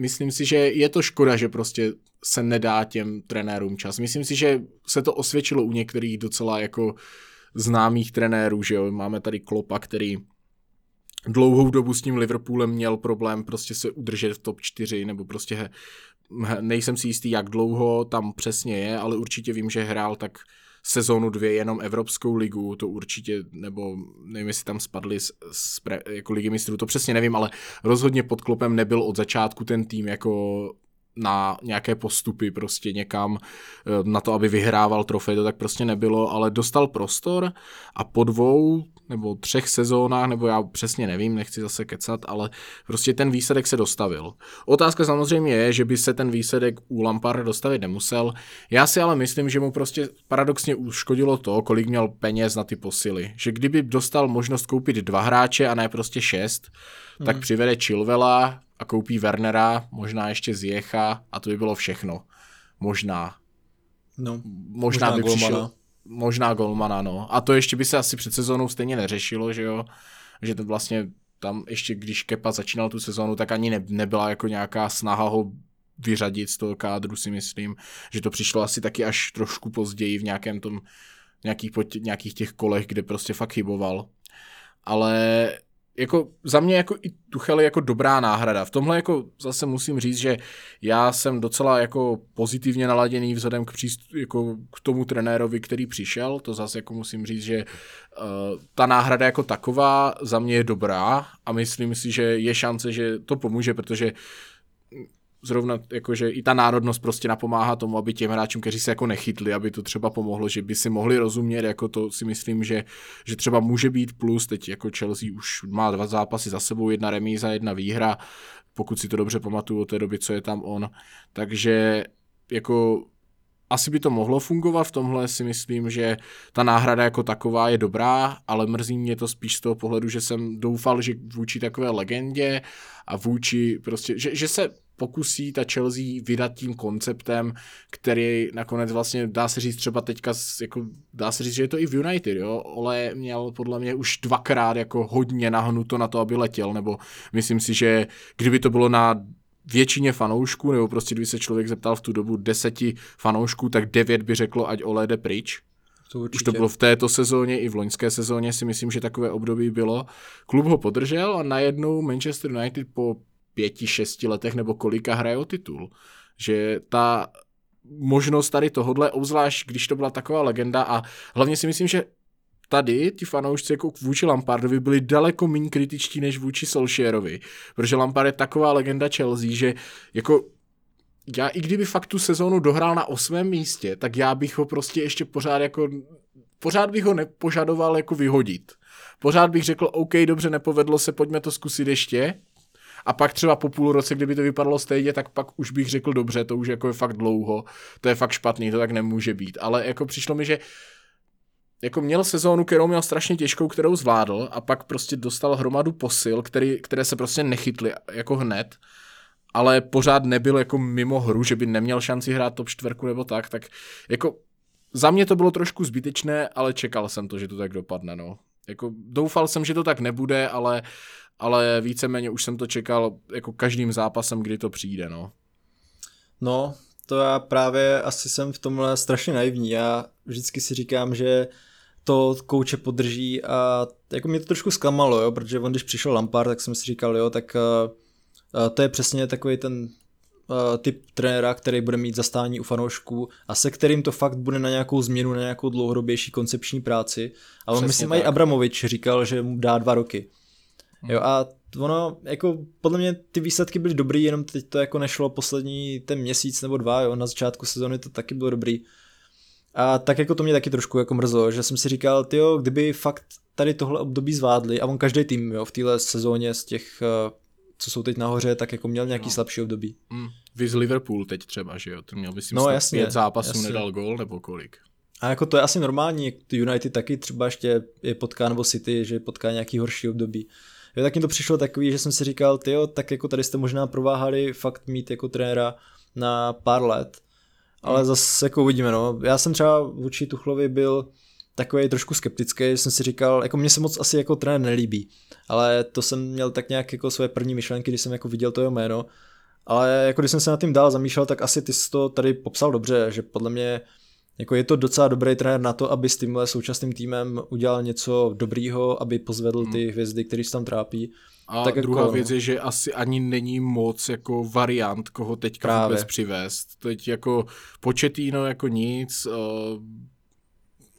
myslím si, že je to škoda, že prostě se nedá těm trenérům čas. Myslím si, že se to osvědčilo u některých docela jako známých trenérů, že jo, máme tady Kloppa, který dlouhou dobu s tím Liverpoolem měl problém prostě se udržet v top 4, nebo prostě nejsem si jistý, jak dlouho tam přesně je, ale určitě vím, že hrál tak sezónu 2 jenom Evropskou ligu, to určitě, nebo nevím, jestli tam spadli jako Ligy mistrů, to přesně nevím, ale rozhodně pod Kloppem nebyl od začátku ten tým jako na nějaké postupy prostě někam na to, aby vyhrával trofej, to tak prostě nebylo, ale dostal prostor a po 2 nebo 3 sezónách, nebo já přesně nevím, nechci zase kecat, ale prostě ten výsledek se dostavil. Otázka samozřejmě je, že by se ten výsledek u Lamparda dostavit nemusel, já si ale myslím, že mu prostě paradoxně uškodilo to, kolik měl peněz na ty posily, že kdyby dostal možnost koupit 2 hráče a ne prostě 6, tak přivede Chilvela a koupí Wernera, možná ještě Ziecha a to by bylo všechno. Možná. No, možná by golmana. Možná golmana, no. A to ještě by se asi před sezónou stejně neřešilo, že jo. Že to vlastně tam ještě, když Kepa začínal tu sezónu, tak ani nebyla jako nějaká snaha ho vyřadit z toho kádru, si myslím. Že to přišlo asi taky až trošku později v nějakém tom, nějakých těch kolech, kde prostě fakt chyboval. Ale... jako za mě jako i Tuchel je jako dobrá náhrada. V tomhle jako zase musím říct, že já jsem docela jako pozitivně naladěný vzhledem jako k tomu trenérovi, který přišel. To zase jako musím říct, že ta náhrada jako taková za mě je dobrá a myslím si, že je šance, že to pomůže, protože zrovna jakože i ta národnost prostě napomáhá tomu, aby těm hráčům, kteří se jako nechytli, aby to třeba pomohlo, že by si mohli rozumět, jako to si myslím, že třeba může být plus, teď jako Chelsea už má 2 zápasy za sebou, 1 remíza, 1 výhra, pokud si to dobře pamatuju od té doby, co je tam on, takže jako asi by to mohlo fungovat, v tomhle si myslím, že ta náhrada jako taková je dobrá, ale mrzí mě to spíš z toho pohledu, že jsem doufal, že vůči takové legendě a vůči prostě, že se pokusí ta Chelsea vydat tím konceptem, který nakonec vlastně dá se říct třeba teďka, jako dá se říct, že je to i v United, jo. Ole měl podle mě už dvakrát jako hodně nahnuto na to, aby letěl, nebo myslím si, že kdyby to bylo na většině fanoušků, nebo prostě když se člověk zeptal v tu dobu 10 fanoušků, tak 9 by řeklo, ať Ole jde pryč. To už to bylo v této sezóně, i v loňské sezóně si myslím, že takové období bylo. Klub ho podržel a najednou Manchester United po 5-6 letech nebo kolika hraje o titul. Že ta možnost tady tohodle, obzvlášť když to byla taková legenda, a hlavně si myslím, že tady ti fanoušci jako vůči Lampardovi byli daleko méně kritičtí než vůči Solskjaerovi, protože Lampard je taková legenda Chelsea, že jako já i kdyby fakt tu sezónu dohrál na 8. místě, tak já bych ho prostě ještě pořád bych ho nepožadoval jako vyhodit. Pořád bych řekl, OK, dobře, nepovedlo se, pojďme to zkusit ještě. A pak třeba po půl roce, kdyby to vypadalo stejně, tak pak už bych řekl, dobře, to už jako je fakt dlouho, to je fakt špatný, to tak nemůže být. Ale jako přišlo mi, že jako měl sezónu, kterou měl strašně těžkou, kterou zvládl, a pak prostě dostal hromadu posil, které se prostě nechytly jako hned, ale pořád nebyl jako mimo hru, že by neměl šanci hrát top 4 nebo tak, tak jako za mě to bylo trošku zbytečné, ale čekal jsem to, že to tak dopadne, no. Jako doufal jsem, že to tak nebude, ale víceméně už jsem to čekal jako každým zápasem, kdy to přijde, no. No, to já právě asi jsem v tomhle strašně naivní, já vždycky si říkám, že to kouče podrží, a jako mě to trošku zklamalo, jo, protože on když přišel Lampard, tak jsem si říkal, jo, tak to je přesně takový ten typ trenéra, který bude mít zastání u fanoušků a se kterým to fakt bude na nějakou změnu, na nějakou dlouhodobější koncepční práci. A on, myslím, i Abramovič říkal, že mu dá 2 roky. Jo, a ono, jako podle mě ty výsledky byly dobrý, jenom teď to jako nešlo poslední ten měsíc nebo 2, jo, na začátku sezóny to taky bylo dobrý. A tak jako to mě taky trošku jako mrzlo, že jsem si říkal, tyjo, kdyby fakt tady tohle období zvládli, a on každý tým, jo, v téhle sezóně z těch co jsou teď nahoře, tak jako měl nějaký slabší období. Vy z Liverpool teď třeba, že jo? Ten měl by si 5 zápasů, nedal gól nebo kolik. A jako to je asi normální, United taky třeba ještě je potká, nebo City, že potká nějaký horší období. Jo, tak mi to přišlo takový, že jsem si říkal, tyjo, tak jako tady jste možná prováhali fakt mít jako trenéra na pár let. Ale zase jako uvidíme, no. Já jsem třeba vůči Tuchlovi byl takový trošku skeptický, že jsem si říkal, jako mně se moc asi jako trenér nelíbí, ale to jsem měl tak nějak jako svoje první myšlenky, když jsem jako viděl to jeho jméno, ale jako když jsem se nad tím dál zamýšlel, tak asi ty jsi to tady popsal dobře, že podle mě jako je to docela dobrý trenér na to, aby s tímhle současným týmem udělal něco dobrýho, aby pozvedl ty hvězdy, které se tam trápí. A tak druhá jako věc je, že asi ani není moc jako variant, koho teďka vůbec přivést. Teď jako Pochettino jako nic,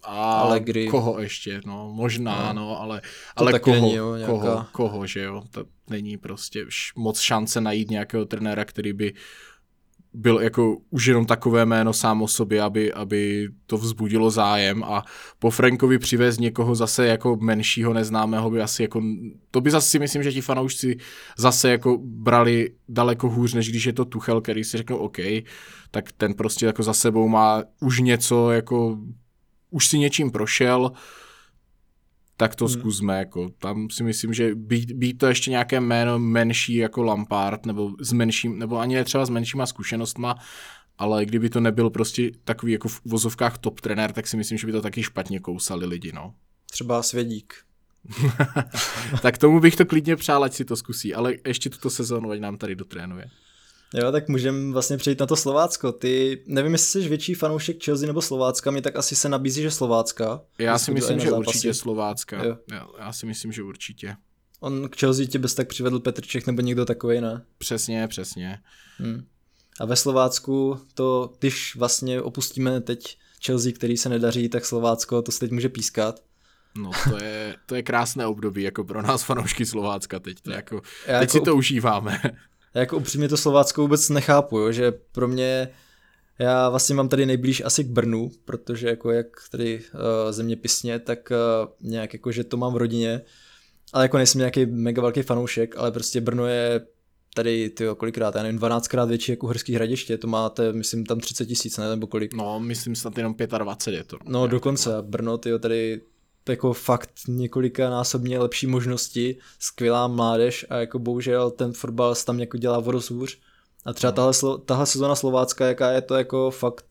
a Allegri. Koho ještě, no, možná, no, ale koho, není, jo, koho, že jo, to není prostě moc šance najít nějakého trenéra, který by byl jako už jenom takové jméno sám o sobě, aby to vzbudilo zájem, a po Frankovi přivést někoho zase jako menšího neznámého by asi jako, to by zase si myslím, že ti fanoušci zase jako brali daleko hůř, než když je to Tuchel, který si řeknou OK, tak ten prostě jako za sebou má už něco, jako už si něčím prošel, tak to zkusme. Jako. Tam si myslím, že být to ještě nějaké jméno menší jako Lampard, nebo s menším, nebo ani třeba s menšíma zkušenostma, ale kdyby to nebyl prostě takový jako v vozovkách top trenér, tak si myslím, že by to taky špatně kousali lidi. No. Třeba Svědík. Tak tomu bych to klidně přál, ať si to zkusí, ale ještě tuto sezónu ať nám tady dotrénuje. Jo, tak můžeme vlastně přejít na to Slovácko. Ty, nevím, jestli jsi větší fanoušek Chelsea nebo Slovácka, mi tak asi se nabízí, že Slovácka. Já si myslím, že určitě Slovácka. Já si myslím, že určitě. On k Chelsea tě bez tak přivedl Petr Čech nebo někdo takovej, ne? Přesně. A ve Slovácku to, když vlastně opustíme teď Chelsea, který se nedaří, tak Slovácko to se teď může pískat. No, to je krásné období jako pro nás fanoušky Slovácka teď. To jako, teď si to užíváme. Já jako upřímně to Slovácko vůbec nechápu, jo, že pro mě, já vlastně mám tady nejblíž asi k Brnu, protože jako jak tady zeměpisně, tak nějak jako, že to mám v rodině, ale jako nejsem nějaký mega velký fanoušek, ale prostě Brno je tady, tyjo, kolikrát, já nevím, 12krát větší jako Uherský Hradiště, to máte, myslím, tam 30 000, ne, nebo kolik. No, myslím snad jenom 25 je to. No, dokonce, to. Brno, tyjo, tady jako fakt několikanásobně lepší možnosti, skvělá mládež a jako bohužel ten fotbal se tam jako dělá vodost hůř A třeba tahle sezona Slovácka, jaká je to jako fakt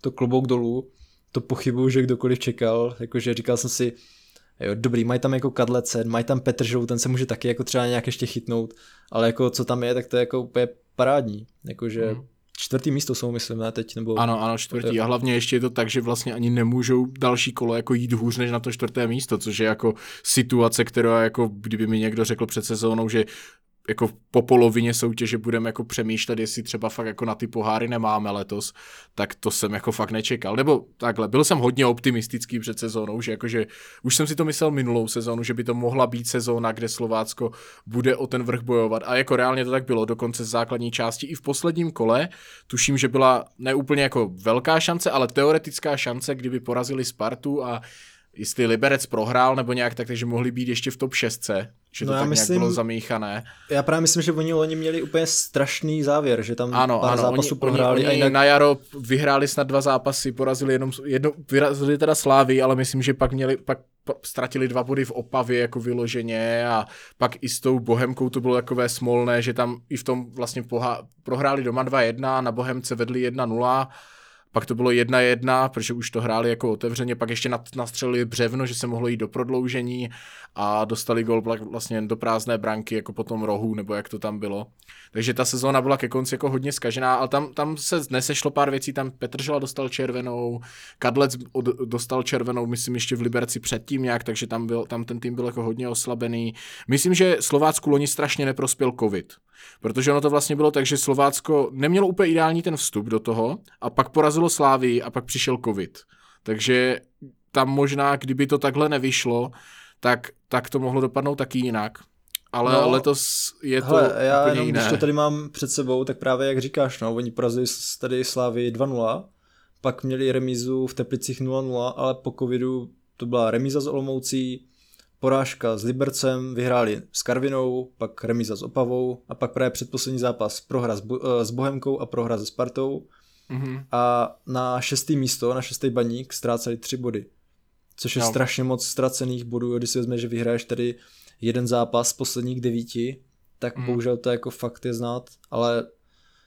to klobouk dolů, to pochybuju, že kdokoliv čekal, jakože říkal jsem si, jo, dobrý, mají tam jako Kadlece, mají tam Petržou, ten se může taky jako třeba nějak ještě chytnout, ale jako co tam je, tak to je jako úplně parádní, jakože čtvrtý místo jsou, myslím, ne teď, nebo... Ano, čtvrtý a hlavně ještě je to tak, že vlastně ani nemůžou další kolo jako jít hůř než na to čtvrté místo, což je jako situace, která jako, kdyby mi někdo řekl před sezónou, že jako po polovině soutěže budeme jako přemýšlet, jestli třeba fakt jako na ty poháry nemáme letos, tak to jsem jako fakt nečekal. Nebo takhle, byl jsem hodně optimistický před sezónou, že jakože už jsem si to myslel minulou sezónu, že by to mohla být sezóna, kde Slovácko bude o ten vrch bojovat. A jako reálně to tak bylo, dokonce z základní části i v posledním kole. Tuším, že byla neúplně jako velká šance, ale teoretická šance, kdyby porazili Spartu a jestli Liberec prohrál nebo nějak tak, takže mohli být ještě v top 6, že to no tak myslím, nějak bylo zamíchané. Já právě myslím, že oni měli úplně strašný závěr, že tam pár zápasů prohráli. Oni na jaro vyhráli snad 2 zápasy, porazili jedno vyrazili teda Slavii, ale myslím, že pak ztratili 2 body v Opavě jako vyloženě a pak i s tou Bohemkou to bylo takové smolné, že tam i v tom vlastně prohráli doma 2-1, na Bohemce vedli 1-0, pak to bylo 1-1, protože už to hráli jako otevřeně, pak ještě nastřelili břevno, že se mohlo jít do prodloužení a dostali gól vlastně do prázdné branky, jako po tom rohu, nebo jak to tam bylo. Takže ta sezóna byla ke konci jako hodně zkažená, ale tam se nesešlo pár věcí, tam Petržela dostal červenou, Kadlec dostal červenou, myslím ještě v Liberci předtím nějak, takže tam ten tým byl jako hodně oslabený. Myslím, že Slovácku loni strašně neprospěl covid, protože ono to vlastně bylo tak, že Slovácko nemělo úplně ideální ten vstup do toho a pak porazilo Slávii a pak přišel covid. Takže tam možná, kdyby to takhle nevyšlo, tak to mohlo dopadnout taky jinak. Ale letos je to já úplně jiné. Když to tady mám před sebou, tak právě jak říkáš, oni porazili tady Slávii 2-0, pak měli remízu v Teplicích 0-0, ale po covidu to byla remíza s Olomoucí, porážka s Libercem, vyhráli s Karvinou, pak remíza s Opavou a pak právě předposlední zápas prohra s Bohemkou a prohra se Spartou. Mm-hmm. A na 6. místo, na 6. Baník ztráceli 3 body, což je strašně moc ztracených bodů, když si vezme, že vyhraješ tady jeden zápas z posledních 9, tak bohužel to jako fakt je znát, ale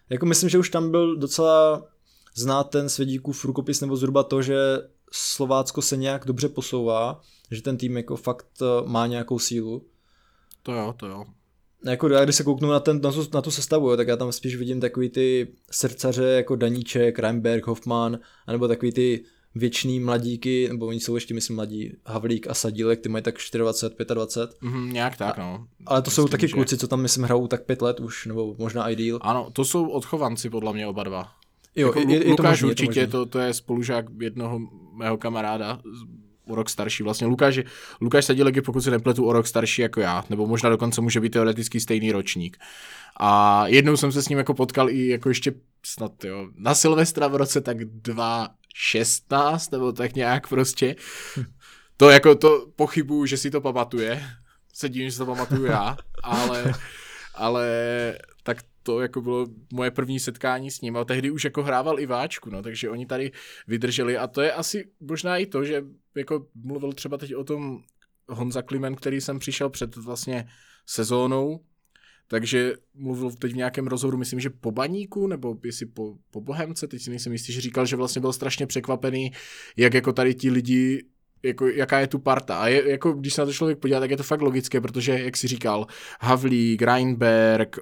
jako myslím, že už tam byl docela znát ten Svědíkův rukopis nebo zhruba to, že Slovácko se nějak dobře posouvá, že ten tým jako fakt má nějakou sílu. To jo. Jako já když se kouknu na tu sestavu, tak já tam spíš vidím takový ty srdcaře jako Daníček, Reimberg, Hoffman, anebo takový ty věčný mladíky, nebo oni jsou ještě myslím mladí, Havlík a Sadílek, ty mají tak 24, 25. Nějak tak, no. Ale to myslím, jsou taky kluci, co tam myslím hrajou tak 5 let už, nebo možná i díl. Ano, to jsou odchovanci podle mě oba dva. Jo, jako je to Lukáš možný, určitě, to je spolužák jednoho mého kamaráda, o rok starší vlastně. Lukáš Sadílek je, pokud se nepletu, o rok starší jako já, nebo možná dokonce může být teoreticky stejný ročník. A jednou jsem se s ním jako potkal i jako ještě snad na Silvestra v roce tak 2016 nebo tak nějak prostě. To jako to pochybuju, že si to pamatuje. Se divím, že si to pamatuju já, ale tak to jako bylo moje první setkání s ním, a tehdy už jako hrával i váčku, takže oni tady vydrželi a to je asi možná i to, že jako mluvil třeba teď o tom Honza Klimen, který jsem přišel před vlastně sezónou, takže mluvil teď v nějakém rozhovoru, myslím, že po Baníku, nebo jestli po Bohemce, teď si nejsem jistý, že říkal, že vlastně byl strašně překvapený, jak jako tady ti lidi, jako, jaká je tu parta. A je, jako, když se na to člověk podívá, tak je to fakt logické, protože, jak jsi říkal, Havlík, Reinberg,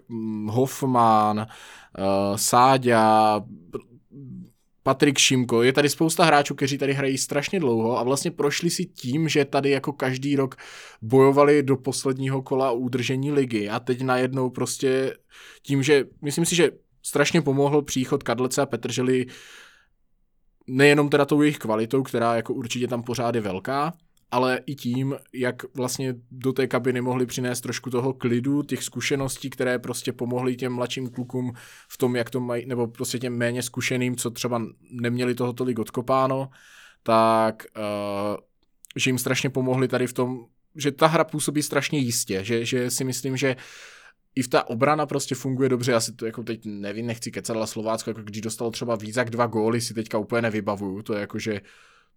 Hoffman, Sáďa, Patrik Šimko, je tady spousta hráčů, kteří tady hrají strašně dlouho a vlastně prošli si tím, že tady jako každý rok bojovali do posledního kola o udržení ligy a teď najednou prostě tím, že myslím si, že strašně pomohl příchod Kadlece a Petržely nejenom teda tou jejich kvalitou, která jako určitě tam pořád je velká, ale i tím, jak vlastně do té kabiny mohli přinést trošku toho klidu, těch zkušeností, které prostě pomohly těm mladším klukům v tom, jak to mají, nebo prostě těm méně zkušeným, co třeba neměli toho tolik odkopáno, tak že jim strašně pomohli tady v tom, že ta hra působí strašně jistě, že si myslím, že i v ta obrana prostě funguje dobře, já si to jako teď nevím, nechci kecat, ale Slovácko, jako když dostalo třeba víc jak 2 góly, si teďka úplně nevybavuju, to je jako, že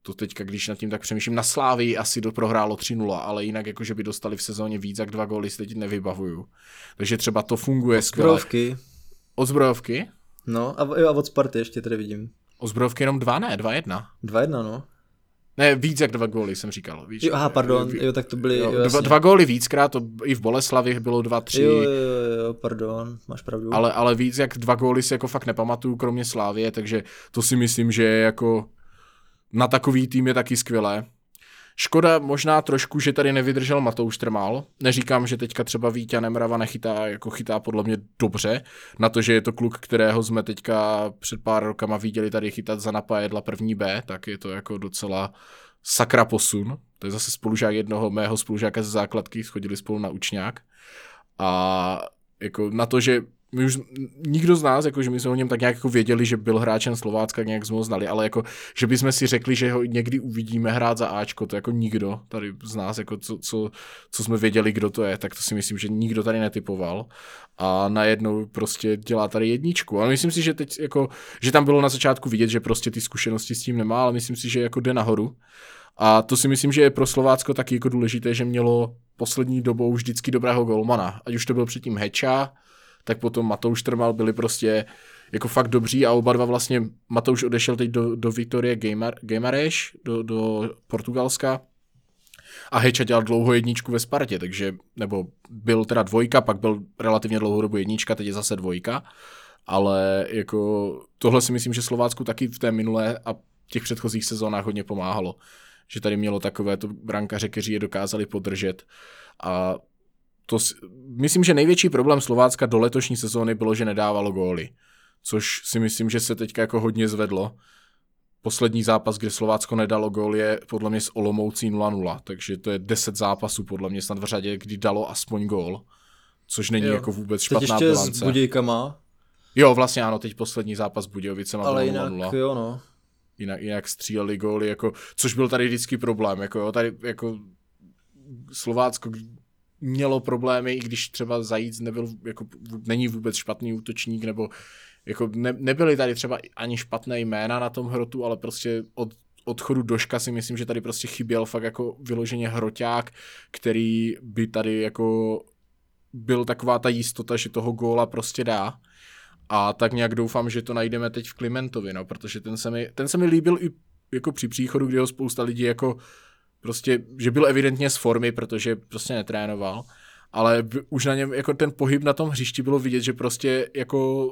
to teďka, když nad tím tak přemýšlím, na Slávii asi prohrálo 3-0, ale jinak jako, že by dostali v sezóně víc jak 2 góly, si teď nevybavuju. Takže třeba to funguje skvěle. Od Zbrojovky? No, a od Sparty ještě tady vidím. Od Zbrojovky jenom 2, ne, 2-1. 2-1, no. Ne, víc jak 2 góly jsem říkal. Víc, jo, aha, pardon, jo, tak to byly... Jo, 2 góly víckrát, to i v Boleslavi bylo 2-3. Jo, pardon, máš pravdu. Ale víc jak 2 góly si jako fakt nepamatuju, kromě Slavie, takže to si myslím, že je jako... Na takový tým je taky skvělé. Škoda možná trošku, že tady nevydržel Matouš Trmal. Neříkám, že teďka třeba Víťa Nemrava nechytá, jako chytá podle mě dobře. Na to, že je to kluk, kterého jsme teďka před pár rokama viděli tady chytat za Napajedla první B, tak je to jako docela sakra posun. To je zase spolužák jednoho mého spolužáka ze základky, schodili spolu na učňák. A jako na to, že my už nikdo z nás, jakože my jsme o něm tak nějak jako věděli, že byl hráčem Slovácka, nějak jsme ho znali, ale jako, že bychom si řekli, že ho někdy uvidíme hrát za Ačko, to jako nikdo tady z nás, jako co jsme věděli, kdo to je, tak to si myslím, že nikdo tady netypoval a najednou prostě dělá tady jedničku. Ale myslím si, že teď jako, že tam bylo na začátku vidět, že prostě ty zkušenosti s tím nemá, ale myslím si, že jako jde nahoru. A to si myslím, že je pro Slovácko taky jako důležité, že mělo poslední dobou vždycky dobrého golmana, ať už to byl předtím Heča, tak potom Matouš Trmal, byli prostě jako fakt dobří a oba dva vlastně, Matouš odešel teď do Viktorie Gamareš, do Portugalska a Heča dělal dlouho jedničku ve Spartě, takže, nebo byl teda dvojka, pak byl relativně dlouhou dobu jednička, teď je zase dvojka, ale jako tohle si myslím, že Slovácku taky v té minulé a těch předchozích sezónách hodně pomáhalo, že tady mělo takovéto brankaře, kteří je dokázali podržet a myslím, že největší problém Slovácka do letošní sezóny bylo, že nedávalo góly, což si myslím, že se teďka jako hodně zvedlo. Poslední zápas, kde Slovácko nedalo gól, je podle mě s Olomoucí 0-0, takže to je 10 zápasů podle mě snad v řadě, kdy dalo aspoň gól, což není jako vůbec špatná bilance. Teď ještě s Budějkama. Jo, vlastně ano, teď poslední zápas Budějovice má 0-0. Ale jinak jo, no. Jinak stříleli góly, jako, což byl tady vždycky problém, jako jo, tady jako Slovácko mělo problémy, i když třeba Zajíc nebyl, jako, není vůbec špatný útočník, nebo jako nebyly tady třeba ani špatné jména na tom hrotu, ale prostě od odchodu Doška si myslím, že tady prostě chyběl fakt jako vyloženě hroťák, který by tady jako byl taková ta jistota, že toho góla prostě dá. A tak nějak doufám, že to najdeme teď v Klimentovi, no, protože ten se mi líbil i jako při příchodu, kdy ho spousta lidí jako prostě, že byl evidentně z formy, protože prostě netrénoval, ale už na něm, jako ten pohyb na tom hřišti bylo vidět, že prostě jako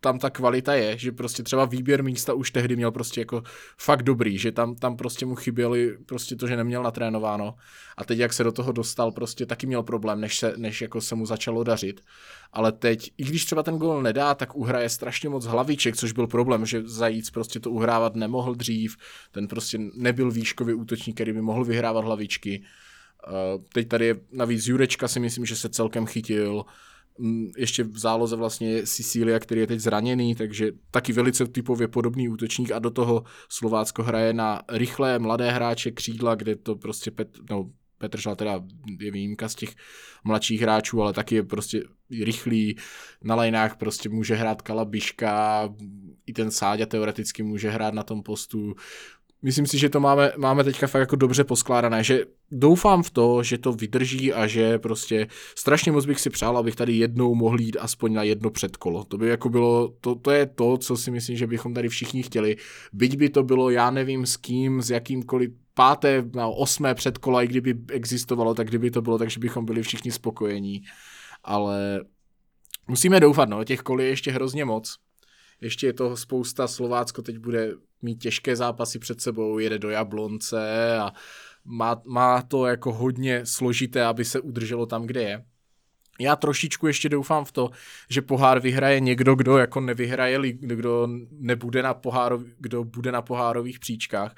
tam ta kvalita je, že prostě třeba výběr místa už tehdy měl prostě jako fakt dobrý, že tam prostě mu chyběly prostě to, že neměl natrénováno a teď jak se do toho dostal, prostě taky měl problém, než jako se mu začalo dařit, ale teď, i když třeba ten gól nedá, tak uhraje strašně moc hlaviček, což byl problém, že Zajíc prostě to uhrávat nemohl dřív, ten prostě nebyl výškový útočník, který by mohl vyhrávat hlavičky, teď tady je navíc Jurečka, si myslím, že se celkem chytil, ještě v záloze vlastně Sicília, který je teď zraněný, takže taky velice typově podobný útočník a do toho Slovácko hraje na rychlé mladé hráče křídla, kde to prostě Petr Žal teda je výjimka z těch mladších hráčů, ale taky je prostě rychlý, na lajnách prostě může hrát Kalabiška, i ten Sáďa teoreticky může hrát na tom postu. Myslím si, že to máme teďka fakt jako dobře poskládané, že doufám v to, že to vydrží a že prostě strašně moc bych si přál, abych tady jednou mohl jít aspoň na jedno předkolo. To by jako bylo, to je to, co si myslím, že bychom tady všichni chtěli. Byť by to bylo, já nevím s kým, s jakýmkoliv 5. na 8. předkola, i kdyby existovalo, tak kdyby to bylo, takže bychom byli všichni spokojení. Ale musíme doufat, no, těch kol je ještě hrozně moc. Ještě je toho spousta, Slovácko teď bude mít těžké zápasy před sebou, jede do Jablonce a má to jako hodně složité, aby se udrželo tam, kde je. Já trošičku ještě doufám v to, že pohár vyhraje někdo, kdo jako nevyhraje, kdo nebude kdo bude na pohárových příčkách.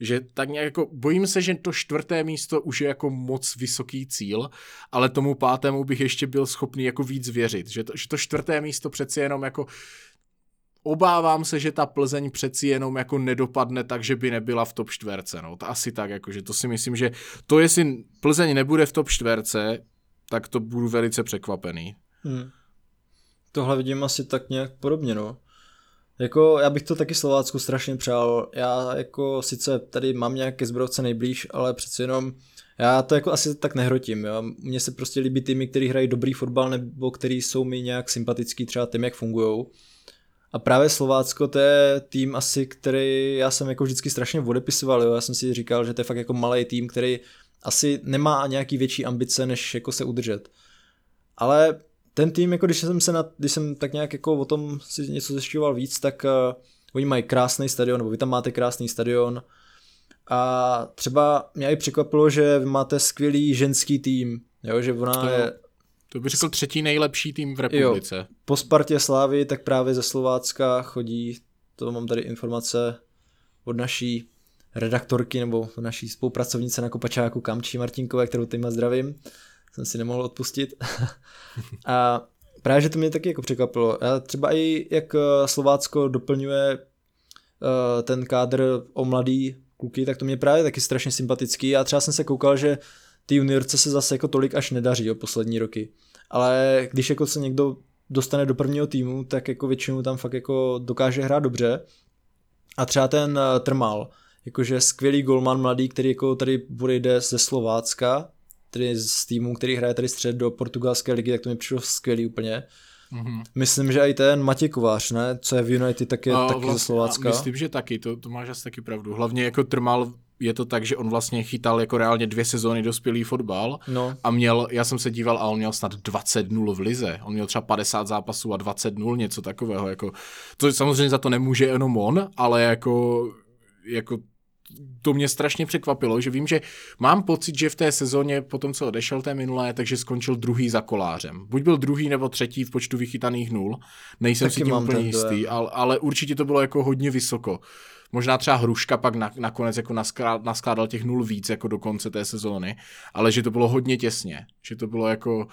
Že tak nějak jako, bojím se, že to 4. místo už je jako moc vysoký cíl, ale tomu 5. bych ještě byl schopný jako víc věřit, že to 4. místo přeci jenom jako obávám se, že ta Plzeň přeci jenom jako nedopadne tak, že by nebyla v top 4. No, to asi tak, jakože to si myslím, že to, jestli Plzeň nebude v top 4, tak to budu velice překvapený. Tohle vidím asi tak nějak podobně, no. Jako, já bych to taky Slovácku strašně přál. Já jako sice tady mám nějaké Zbrojovce nejblíž, ale přeci jenom já to jako asi tak nehrotím. Jo. Mně se prostě líbí týmy, který hrají dobrý fotbal nebo který jsou mi nějak sympatický třeba tím, jak fungujou. A právě Slovácko to je tým asi, který já jsem jako vždycky strašně odepisoval. Jo. Já jsem si říkal, že to je fakt jako malý tým, který asi nemá nějaký větší ambice, než jako se udržet. Ale ten tým, jako když jsem tak nějak jako o tom si něco zjišťoval víc, tak oni mají krásný stadion, nebo vy tam máte krásný stadion. A třeba mě i překvapilo, že vy máte skvělý ženský tým, jo, že ona je... To bych řekl třetí nejlepší tým v republice. Jo, po Spartě, Slávii, tak právě ze Slovácka chodí, to mám tady informace od naší redaktorky, nebo naší spolupracovnice na Kopačáku, Kamčí Martinkové, kterou týma zdravím. Jsem si nemohl odpustit. A právě, že to mě taky jako překvapilo. Já třeba i jak Slovácko doplňuje ten kádr o mladý kluky, tak to mě právě taky strašně sympatický. Já třeba jsem se koukal, že ty juniorce se zase jako tolik až nedaří o poslední roky. Ale když jako se někdo dostane do prvního týmu, tak jako většinou tam fakt jako dokáže hrát dobře. A třeba ten Trmal, jakože skvělý golman mladý, který jako tady bude jde ze Slovácka, tedy z týmu, který hraje tady střed do portugalské ligy, tak to mi přišlo skvělý úplně. Mm-hmm. Myslím, že i ten Matěj Kovář, ne? Co je v United, tak je taky vlastně, ze Slovácka. Myslím, že taky, to máš asi taky pravdu. Hlavně jako Trmal je to tak, že on vlastně chytal jako reálně 2 sezóny dospělý fotbal a měl, já jsem se díval a on měl snad 20-0 v lize. On měl třeba 50 zápasů a 20-0, něco takového. Jako, to samozřejmě za to nemůže jenom on, ale jako to mě strašně překvapilo, že vím, že mám pocit, že v té sezóně, po tom, co odešel té minulé, takže skončil 2. za Kolářem. Buď byl 2. nebo 3. v počtu vychytaných 0, nejsem taky si tím úplně jistý, ale určitě to bylo jako hodně vysoko. Možná třeba Hruška pak nakonec jako naskládal těch 0 víc jako do konce té sezóny, ale že to bylo hodně těsně, že to bylo jako...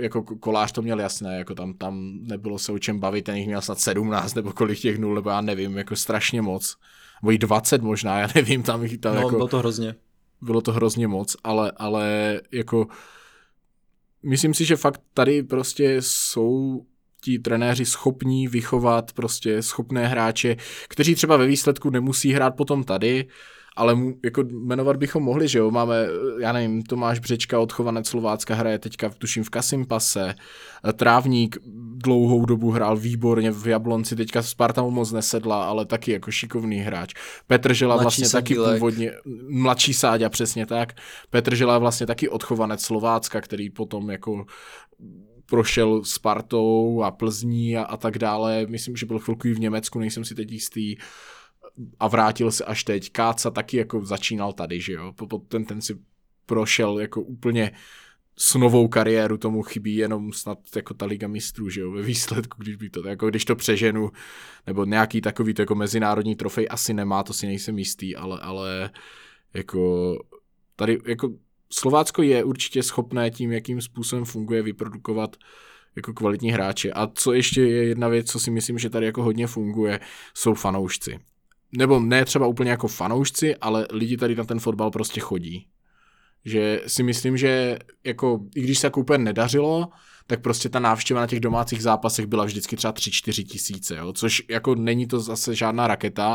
Jako Kolář to měl jasné, jako tam nebylo se o čem bavit, ten jich měl snad 17 nebo kolik těch 0, nebo já nevím, jako strašně moc. Nebo i 20 možná, já nevím, tam jich tam jako... No, bylo to hrozně. Bylo to hrozně moc, ale jako... Myslím si, že fakt tady prostě jsou ti trenéři schopní vychovat prostě schopné hráče, kteří třeba ve výsledku nemusí hrát potom tady, ale jako jmenovat bychom mohli, že jo, máme, já nevím, Tomáš Břečka, odchovanec Slovácka, hraje teďka, tuším, v Kasimpase, Trávník dlouhou dobu hrál výborně v Jablonci, teďka Sparta mu moc nesedla, ale taky jako šikovný hráč. Petržela vlastně taky původně, mladší Sáďa, přesně tak, Petržela vlastně taky odchovanec Slovácka, který potom jako prošel Spartou a Plzní a tak dále, myslím, že byl chvilku i v Německu, nejsem si teď jistý, a vrátil se až teď. Káca taky jako začínal tady, že jo. Ten si prošel jako úplně s novou kariéru, tomu chybí jenom snad jako ta Liga mistrů, že jo, ve výsledku, když by to, jako když to přeženu, nebo nějaký takový to jako mezinárodní trofej asi nemá, to si nejsem jistý, ale jako tady jako Slovácko je určitě schopné tím, jakým způsobem funguje, vyprodukovat jako kvalitní hráče. A co ještě je jedna věc, co si myslím, že tady jako hodně funguje, jsou fanoušci. Nebo ne třeba úplně jako fanoušci, ale lidi tady na ten fotbal prostě chodí. Že si myslím, že jako, i když se jako úplně nedařilo, tak prostě ta návštěva na těch domácích zápasech byla vždycky třeba 3-4 tisíce, jo? Což jako není to zase žádná raketa,